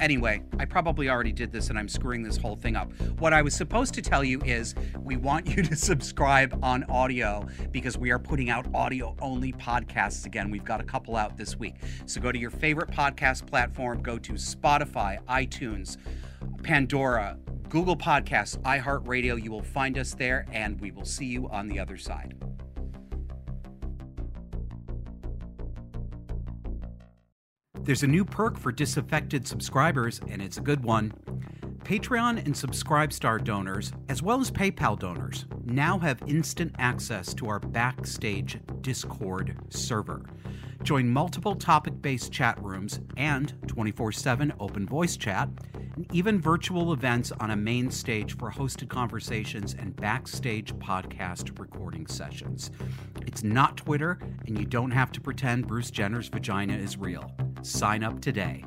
Anyway, I probably already did this and I'm screwing this whole thing up. What I was supposed to tell you is we want you to subscribe on audio because we are putting out audio-only podcasts again. We've got a couple out this week. So go to your favorite podcast platform. Go to Spotify, iTunes, Pandora, Google Podcasts, iHeartRadio. You will find us there, and we will see you on the other side. There's a new perk for Disaffected subscribers, and it's a good one. Patreon and Subscribestar donors, as well as PayPal donors, now have instant access to our backstage Discord server. Join multiple topic-based chat rooms and twenty-four seven open voice chat, and even virtual events on a main stage for hosted conversations and backstage podcast recording sessions. It's not Twitter, and you don't have to pretend Bruce Jenner's vagina is real. Sign up today.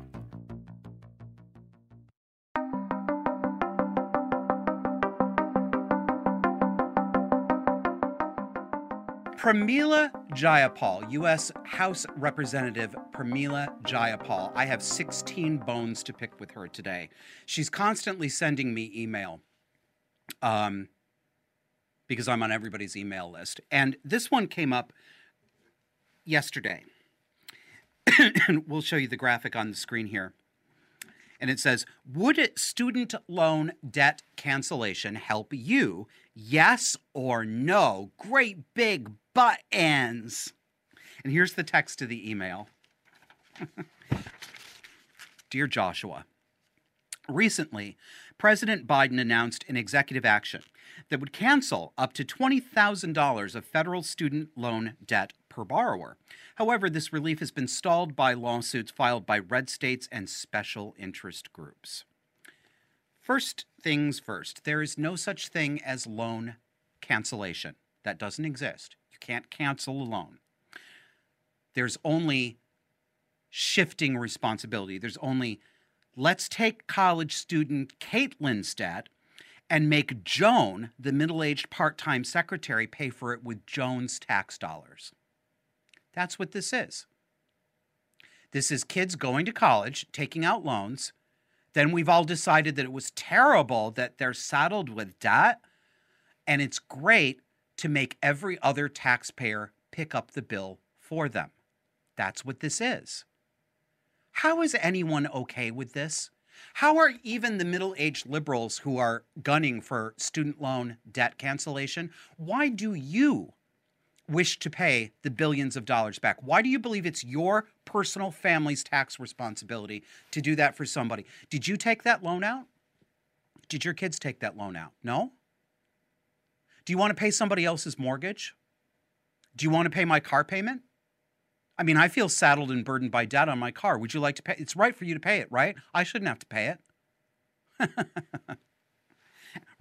Pramila Jayapal, U S House Representative Pramila Jayapal. I have sixteen bones to pick with her today. She's constantly sending me email um, because I'm on everybody's email list. And this one came up yesterday. We'll show you the graphic on the screen here. And it says, would student loan debt cancellation help you? Yes or no? Great big buttons. And here's the text to the email. Dear Joshua, recently, President Biden announced an executive action that would cancel up to twenty thousand dollars of federal student loan debt per borrower. However, this relief has been stalled by lawsuits filed by red states and special interest groups. First things first, there is no such thing as loan cancellation. That doesn't exist. You can't cancel a loan. There's only shifting responsibility. There's only, let's take college student Caitlin's debt and make Joan, the middle-aged part-time secretary, pay for it with Joan's tax dollars. That's what this is. This is kids going to college, taking out loans. Then we've all decided that it was terrible that they're saddled with debt, and it's great to make every other taxpayer pick up the bill for them. That's what this is. How is anyone okay with this? How are even the middle-aged liberals who are gunning for student loan debt cancellation? Why do you wish to pay the billions of dollars back? Why do you believe it's your personal family's tax responsibility to do that for somebody? Did you take that loan out? Did your kids take that loan out? No? Do you want to pay somebody else's mortgage? Do you want to pay my car payment? I mean, I feel saddled and burdened by debt on my car. Would you like to pay? It's right for you to pay it, right? I shouldn't have to pay it.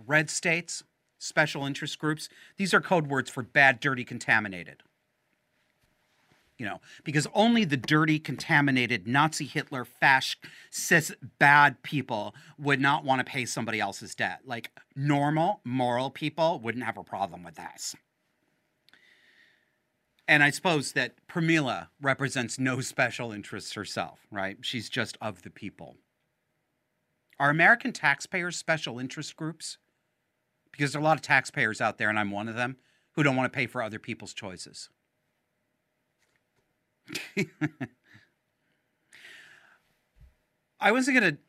Red states, special interest groups, these are code words for bad, dirty, contaminated. You know, because only the dirty, contaminated, Nazi, Hitler, fash, cis, bad people would not want to pay somebody else's debt. Like, normal, moral people wouldn't have a problem with this. And I suppose that Pramila represents no special interests herself, right? She's just of the people. Are American taxpayers special interest groups? Because there are a lot of taxpayers out there, and I'm one of them, who don't want to pay for other people's choices. I wasn't going to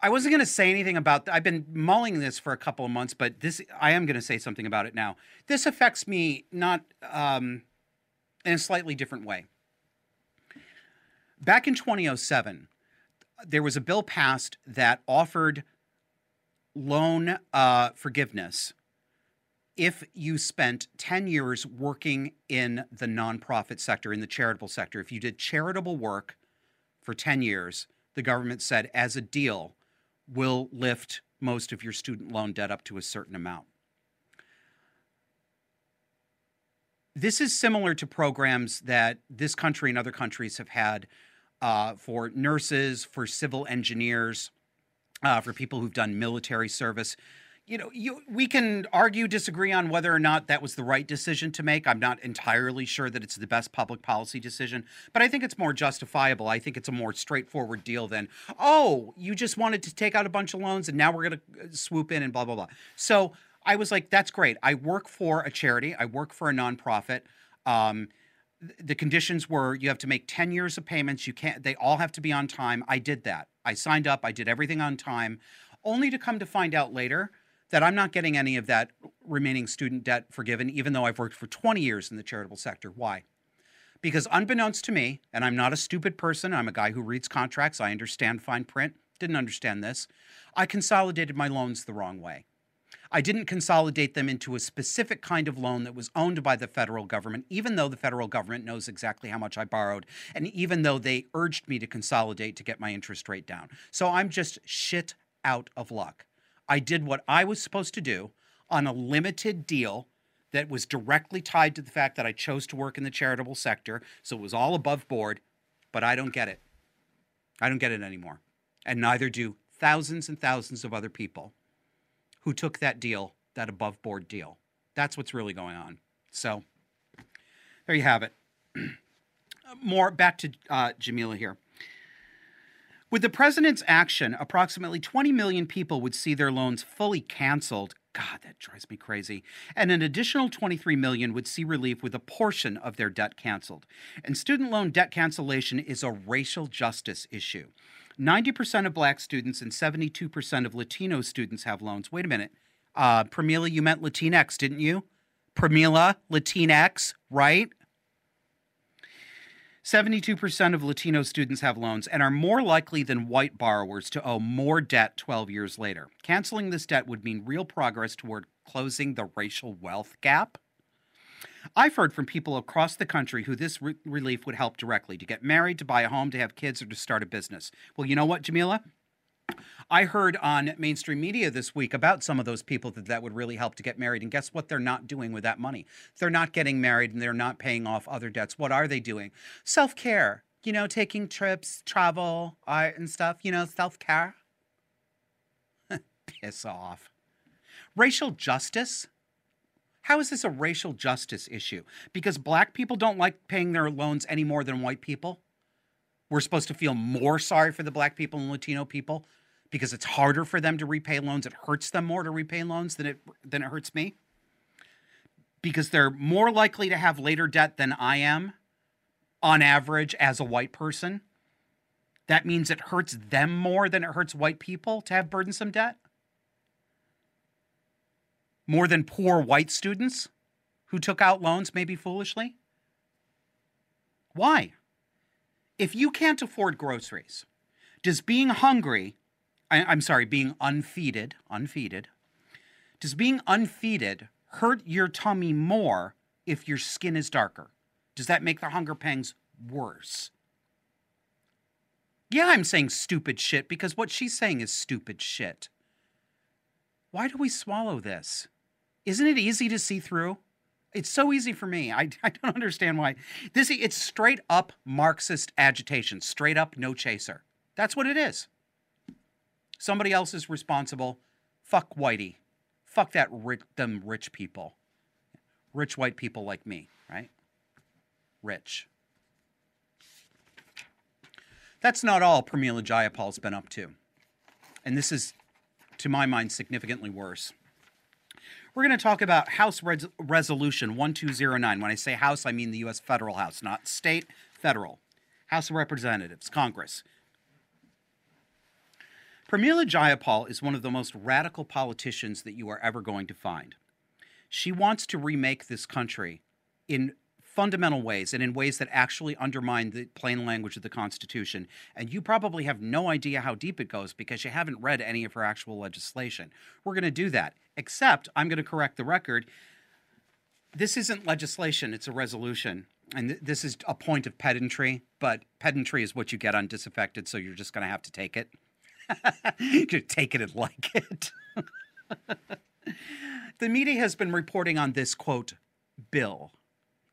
I wasn't going to say anything about that. I've been mulling this for a couple of months, but this I am going to say something about it now. This affects me not um, in a slightly different way. Back in twenty oh seven, there was a bill passed that offered loan uh, forgiveness if you spent ten years working in the nonprofit sector, in the charitable sector. If you did charitable work for ten years, the government said, as a deal, we'll lift most of your student loan debt up to a certain amount. This is similar to programs that this country and other countries have had uh, for nurses, for civil engineers, uh, for people who've done military service. You know, you, we can argue, disagree on whether or not that was the right decision to make. I'm not entirely sure that it's the best public policy decision, but I think it's more justifiable. I think it's a more straightforward deal than, oh, you just wanted to take out a bunch of loans and now we're going to swoop in and blah, blah, blah. So I was like, that's great. I work for a charity. I work for a nonprofit. Um, the conditions were you have to make ten years of payments. You can't, they all have to be on time. I did that. I signed up. I did everything on time, only to come to find out later that I'm not getting any of that remaining student debt forgiven, even though I've worked for twenty years in the charitable sector. Why? Because unbeknownst to me, and I'm not a stupid person, I'm a guy who reads contracts, I understand fine print, didn't understand this, I consolidated my loans the wrong way. I didn't consolidate them into a specific kind of loan that was owned by the federal government, even though the federal government knows exactly how much I borrowed, and even though they urged me to consolidate to get my interest rate down. So I'm just shit out of luck. I did what I was supposed to do on a limited deal that was directly tied to the fact that I chose to work in the charitable sector, so it was all above board, but I don't get it. I don't get it anymore, and neither do thousands and thousands of other people who took that deal, that above board deal. That's what's really going on. So there you have it. More back to uh, Jamila here. With the president's action, approximately twenty million people would see their loans fully canceled. God, that drives me crazy. And an additional twenty-three million would see relief with a portion of their debt canceled. And student loan debt cancellation is a racial justice issue. ninety percent of black students and seventy-two percent of Latino students have loans. Wait a minute. Uh, Pramila, you meant Latinx, didn't you? Pramila, Latinx, right? seventy-two percent of Latino students have loans and are more likely than white borrowers to owe more debt twelve years later. Canceling this debt would mean real progress toward closing the racial wealth gap. I've heard from people across the country who this re- relief would help directly, to get married, to buy a home, to have kids, or to start a business. Well, you know what, Jamila? I heard on mainstream media this week about some of those people that that would really help to get married. And guess what they're not doing with that money? They're not getting married and they're not paying off other debts. What are they doing? Self-care, you know, taking trips, travel, art and stuff, you know, self-care. Piss off. Racial justice? How is this a racial justice issue? Because black people don't like paying their loans any more than white people? We're supposed to feel more sorry for the black people and Latino people because it's harder for them to repay loans. It hurts them more to repay loans than it than it hurts me because they're more likely to have later debt than I am on average as a white person. That means it hurts them more than it hurts white people to have burdensome debt. More than poor white students who took out loans maybe foolishly. Why? If you can't afford groceries, does being hungry, I, I'm sorry, being unfeeded, unfeeded, does being unfeeded hurt your tummy more if your skin is darker? Does that make the hunger pangs worse? Yeah, I'm saying stupid shit because what she's saying is stupid shit. Why do we swallow this? Isn't it easy to see through? It's so easy for me. I, I don't understand why. This It's straight up Marxist agitation, straight up no chaser. That's what it is. Somebody else is responsible. Fuck whitey. Fuck that rich, them rich people. Rich white people like me, right? Rich. That's not all Pramila Jayapal's been up to. And this is, to my mind, significantly worse. We're going to talk about House Res- Resolution twelve oh nine. When I say House, I mean the U S federal House, not state, federal. House of Representatives, Congress. Pramila Jayapal is one of the most radical politicians that you are ever going to find. She wants to remake this country in fundamental ways and in ways that actually undermine the plain language of the Constitution. And you probably have no idea how deep it goes because you haven't read any of her actual legislation. We're going to do that, except I'm going to correct the record. This isn't legislation, it's a resolution. And th- this is a point of pedantry, but pedantry is what you get on Disaffected, so you're just going to have to take it. You could take it and like it. The media has been reporting on this, quote, bill.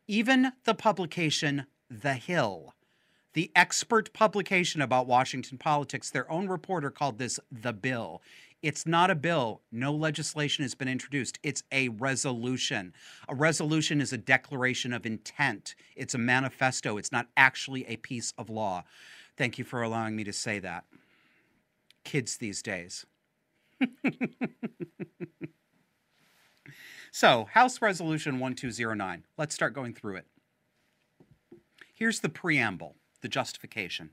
Even the publication The Hill, the expert publication about Washington politics, their own reporter called this the bill. It's not a bill. No legislation has been introduced. It's a resolution. A resolution is a declaration of intent. It's a manifesto. It's not actually a piece of law. Thank you for allowing me to say that. Kids these days. So, House Resolution twelve oh nine. Let's start going through it. Here's the preamble, the justification.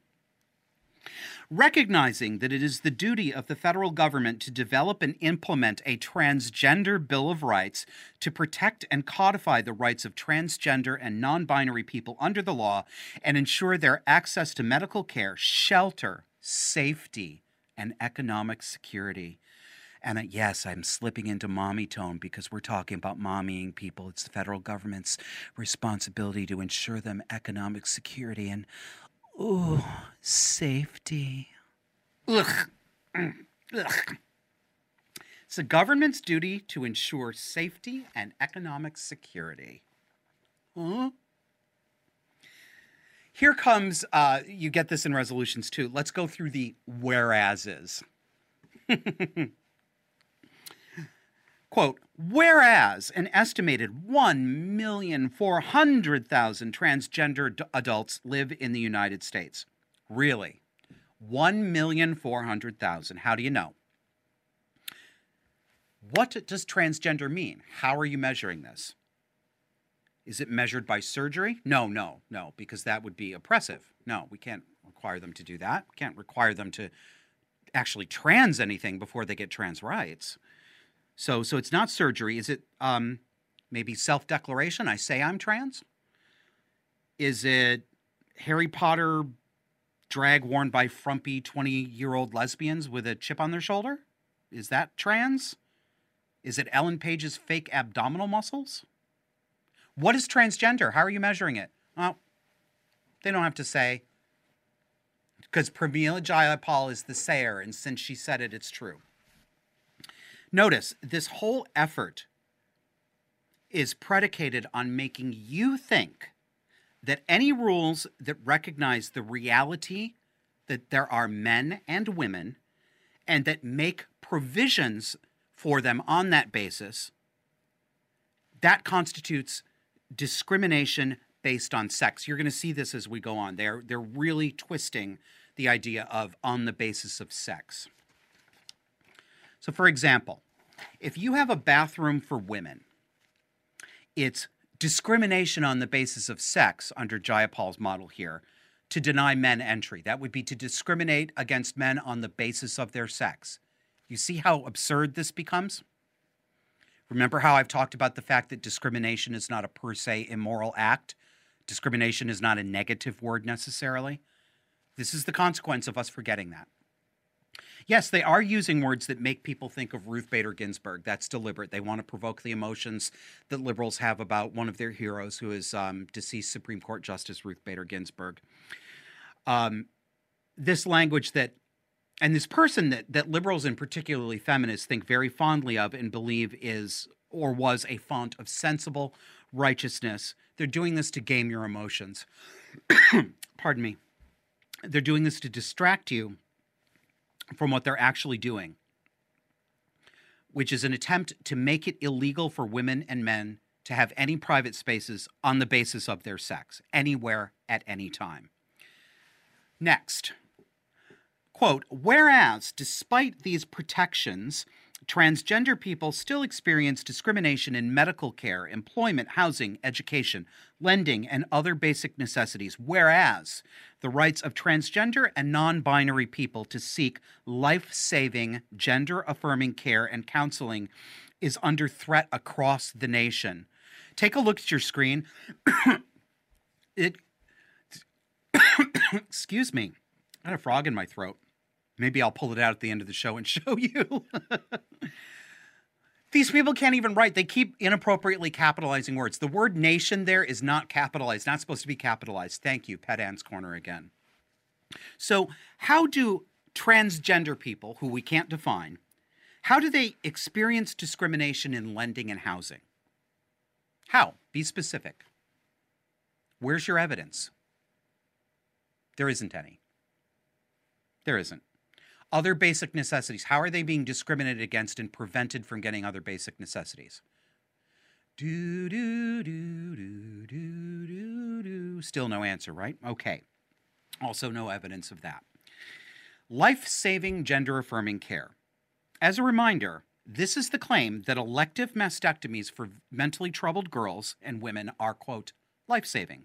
Recognizing that it is the duty of the federal government to develop and implement a transgender Bill of Rights to protect and codify the rights of transgender and non-binary people under the law and ensure their access to medical care, shelter, safety, and economic security. And uh, yes, I'm slipping into mommy tone because we're talking about mommying people. It's the federal government's responsibility to ensure them economic security and, ooh, safety. Ugh. Ugh. It's the government's duty to ensure safety and economic security. Huh? Here comes, uh, you get this in resolutions too. Let's go through the whereases. Quote, Whereas an estimated one million four hundred thousand transgender adults live in the United States. Really? one million four hundred thousand. How do you know? What does transgender mean? How are you measuring this? Is it measured by surgery? No, no, no, because that would be oppressive. No, we can't require them to do that. We can't require them to actually trans anything before they get trans rights. So, so it's not surgery. Is it um, maybe self-declaration? I say I'm trans? Is it Harry Potter drag worn by frumpy twenty-year-old lesbians with a chip on their shoulder? Is that trans? Is it Ellen Page's fake abdominal muscles? What is transgender? How are you measuring it? Well, they don't have to say, because Pramila Jayapal is the sayer, and since she said it, it's true. Notice, this whole effort is predicated on making you think that any rules that recognize the reality that there are men and women and that make provisions for them on that basis, that constitutes discrimination based on sex. You're going to see this as we go on. They're, they're really twisting the idea of on the basis of sex. So, for example, if you have a bathroom for women, it's discrimination on the basis of sex under Jayapal's model here to deny men entry. That would be to discriminate against men on the basis of their sex. You see how absurd this becomes? Remember how I've talked about the fact that discrimination is not a per se immoral act? Discrimination is not a negative word necessarily. This is the consequence of us forgetting that. Yes, they are using words that make people think of Ruth Bader Ginsburg. That's deliberate. They want to provoke the emotions that liberals have about one of their heroes, who is um, deceased Supreme Court Justice Ruth Bader Ginsburg. Um, this language that, and this person that, that liberals and particularly feminists think very fondly of and believe is or was a font of sensible righteousness, they're doing this to game your emotions. Pardon me. They're doing this to distract you from what they're actually doing, which is an attempt to make it illegal for women and men to have any private spaces on the basis of their sex, anywhere, at any time. Next, quote, whereas despite these protections, transgender people still experience discrimination in medical care, employment, housing, education, lending, and other basic necessities, whereas the rights of transgender and non-binary people to seek life-saving, gender-affirming care and counseling is under threat across the nation. Take a look at your screen. It, excuse me, I had a frog in my throat. Maybe I'll pull it out at the end of the show and show you. These people can't even write. They keep inappropriately capitalizing words. The word nation there is not capitalized, not supposed to be capitalized. Thank you, Pet Ann's Corner again. So how do transgender people, who we can't define, how do they experience discrimination in lending and housing? How? Be specific. Where's your evidence? There isn't any. There isn't. Other basic necessities. How are they being discriminated against and prevented from getting other basic necessities? Do, do, do, do, do, do, do. Still no answer, right? Okay. Also no evidence of that. Life-saving, gender-affirming care. As a reminder, this is the claim that elective mastectomies for mentally troubled girls and women are, quote, life-saving.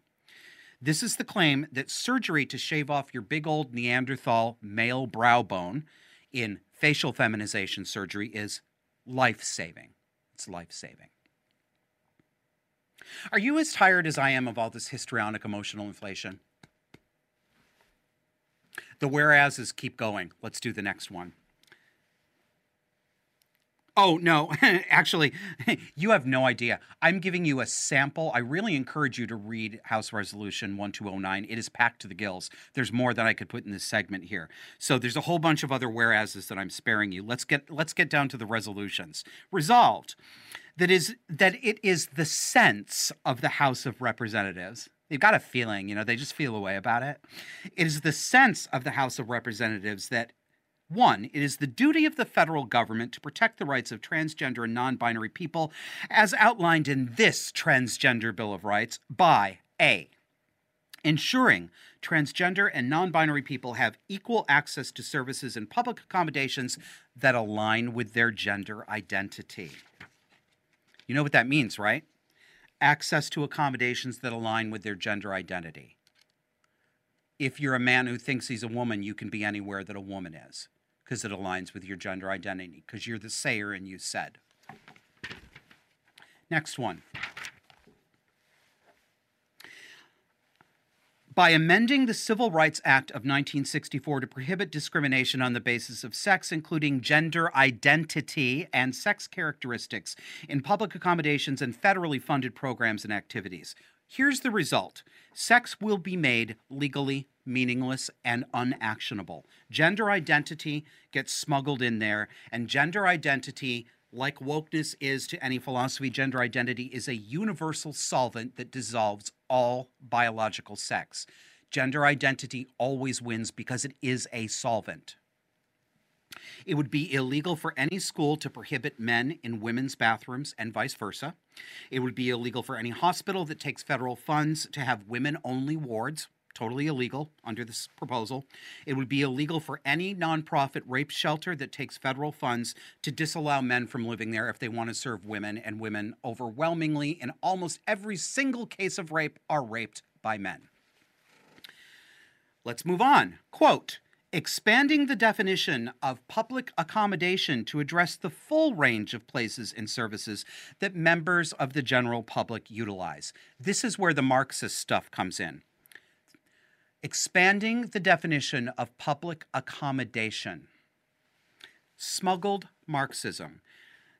This is the claim that surgery to shave off your big old Neanderthal male brow bone in facial feminization surgery is life-saving. It's life-saving. Are you as tired as I am of all this histrionic emotional inflation? The whereases keep going. Let's do the next one. Oh, no, actually, you have no idea. I'm giving you a sample. I really encourage you to read House Resolution twelve oh nine. It is packed to the gills. There's more that I could put in this segment here. So there's a whole bunch of other whereases that I'm sparing you. Let's get, let's get down to the resolutions. Resolved, that is, that it is the sense of the House of Representatives. They've got a feeling, you know, they just feel a way about it. It is the sense of the House of Representatives that One, it is the duty of the federal government to protect the rights of transgender and non-binary people as outlined in this Transgender Bill of Rights by A, ensuring transgender and non-binary people have equal access to services and public accommodations that align with their gender identity. You know what that means, right? Access to accommodations that align with their gender identity. If you're a man who thinks he's a woman, you can be anywhere that a woman is because it aligns with your gender identity, because you're the sayer and you said. Next one. By amending the Civil Rights Act of nineteen sixty-four to prohibit discrimination on the basis of sex, including gender identity and sex characteristics, in public accommodations and federally funded programs and activities. Here's the result. Sex will be made legally meaningless and unactionable. Gender identity gets smuggled in there, and gender identity, like wokeness is to any philosophy, gender identity is a universal solvent that dissolves all biological sex. Gender identity always wins because it is a solvent. It would be illegal for any school to prohibit men in women's bathrooms and vice versa. It would be illegal for any hospital that takes federal funds to have women-only wards. Totally illegal under this proposal. It would be illegal for any nonprofit rape shelter that takes federal funds to disallow men from living there if they want to serve women, and women overwhelmingly in almost every single case of rape are raped by men. Let's move on. Quote, expanding the definition of public accommodation to address the full range of places and services that members of the general public utilize. This is where the Marxist stuff comes in. Expanding the definition of public accommodation. Smuggled Marxism.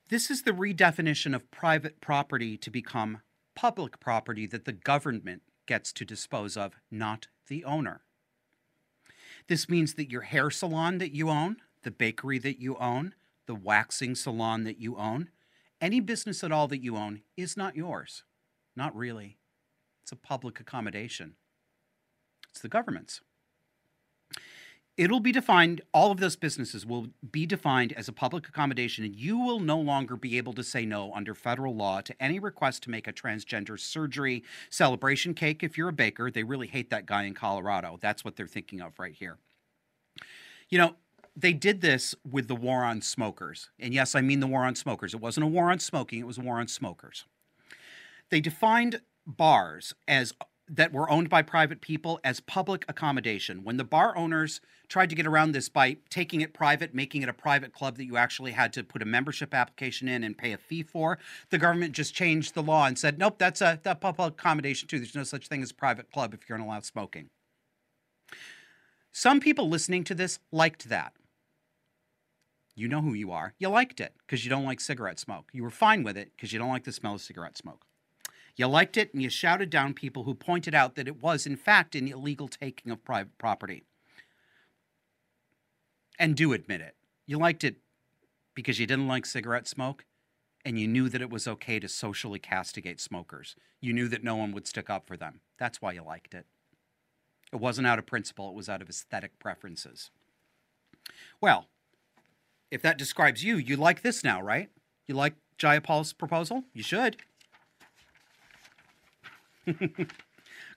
This is the redefinition of private property to become public property that the government gets to dispose of, not the owner. This means that your hair salon that you own, the bakery that you own, the waxing salon that you own, any business at all that you own is not yours. Not really. It's a public accommodation. It's the government's. It'll be defined, all of those businesses will be defined as a public accommodation, and you will no longer be able to say no under federal law to any request to make a transgender surgery celebration cake if you're a baker. They really hate that guy in Colorado. That's what they're thinking of right here. You know, they did this with the war on smokers. And yes, I mean the war on smokers. It wasn't a war on smoking. It was a war on smokers. They defined bars as that were owned by private people as public accommodation. When the bar owners tried to get around this by taking it private, making it a private club that you actually had to put a membership application in and pay a fee for, the government just changed the law and said, nope, that's a that public accommodation too. There's no such thing as a private club if you're not allowed smoking. Some people listening to this liked that. You know who you are. You liked it because you don't like cigarette smoke. You were fine with it because you don't like the smell of cigarette smoke. You liked it, and you shouted down people who pointed out that it was, in fact, an illegal taking of private property. And do admit it. You liked it because you didn't like cigarette smoke, and you knew that it was okay to socially castigate smokers. You knew that no one would stick up for them. That's why you liked it. It wasn't out of principle. It was out of aesthetic preferences. Well, if that describes you, you like this now, right? You like Jayapal's proposal? You should.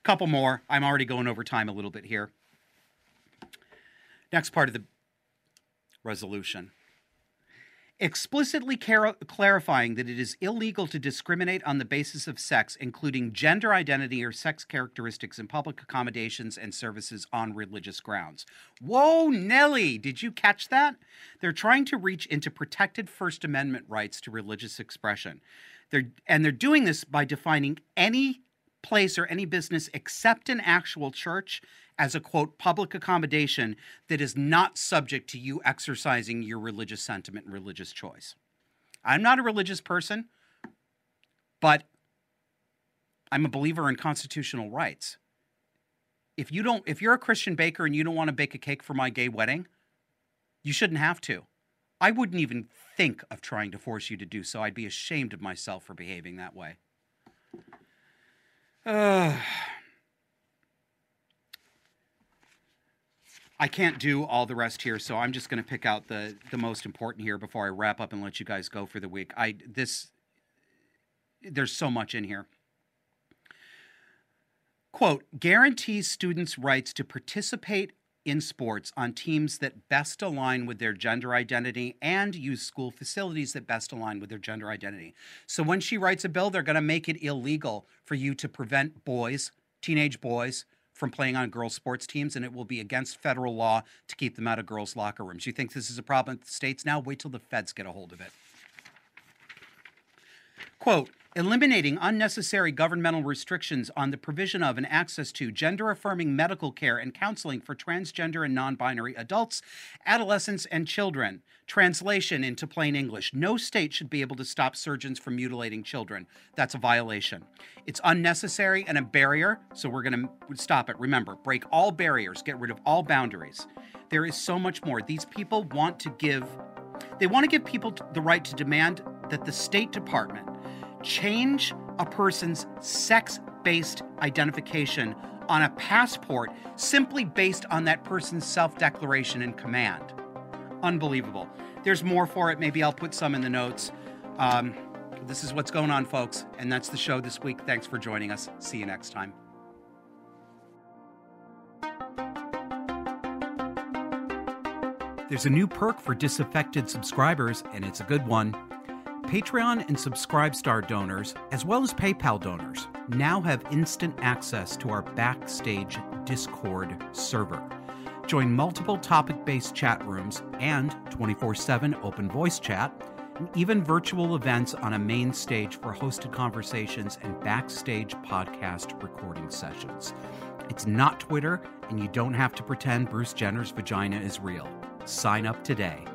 Couple more. I'm already going over time a little bit here. Next part of the resolution. Explicitly car- clarifying that it is illegal to discriminate on the basis of sex, including gender identity or sex characteristics in public accommodations and services on religious grounds. Whoa, Nelly! Did you catch that? They're trying to reach into protected First Amendment rights to religious expression. They're, and they're doing this by defining any place or any business except an actual church as a, quote, public accommodation that is not subject to you exercising your religious sentiment and religious choice. I'm not a religious person, but I'm a believer in constitutional rights. If you don't, if you're a Christian baker and you don't want to bake a cake for my gay wedding, you shouldn't have to. I wouldn't even think of trying to force you to do so. I'd be ashamed of myself for behaving that way. Uh, I can't do all the rest here, so I'm just going to pick out the, the most important here before I wrap up and let you guys go for the week. I this There's so much in here. Quote, guarantees students' rights to participate in sports on teams that best align with their gender identity and use school facilities that best align with their gender identity. So when she writes a bill, they're going to make it illegal for you to prevent boys, teenage boys, from playing on girls' sports teams, and it will be against federal law to keep them out of girls' locker rooms. You think this is a problem at the states now? Wait till the feds get a hold of it. Quote, eliminating unnecessary governmental restrictions on the provision of and access to gender-affirming medical care and counseling for transgender and non-binary adults, adolescents, and children. Translation into plain English. No state should be able to stop surgeons from mutilating children. That's a violation. It's unnecessary and a barrier, so we're going to stop it. Remember, break all barriers, get rid of all boundaries. There is so much more. These people want to give, they want to give people the right to demand that the State Department change a person's sex-based identification on a passport simply based on that person's self-declaration and command. Unbelievable. There's more for it. Maybe I'll put some in the notes. Um, this is what's going on, folks, and that's the show this week. Thanks for joining us. See you next time. There's a new perk for Disaffected subscribers, and it's a good one. Patreon and Subscribestar donors, as well as PayPal donors, now have instant access to our backstage Discord server. Join multiple topic-based chat rooms and twenty-four seven open voice chat, and even virtual events on a main stage for hosted conversations and backstage podcast recording sessions. It's not Twitter, and you don't have to pretend Bruce Jenner's vagina is real. Sign up today.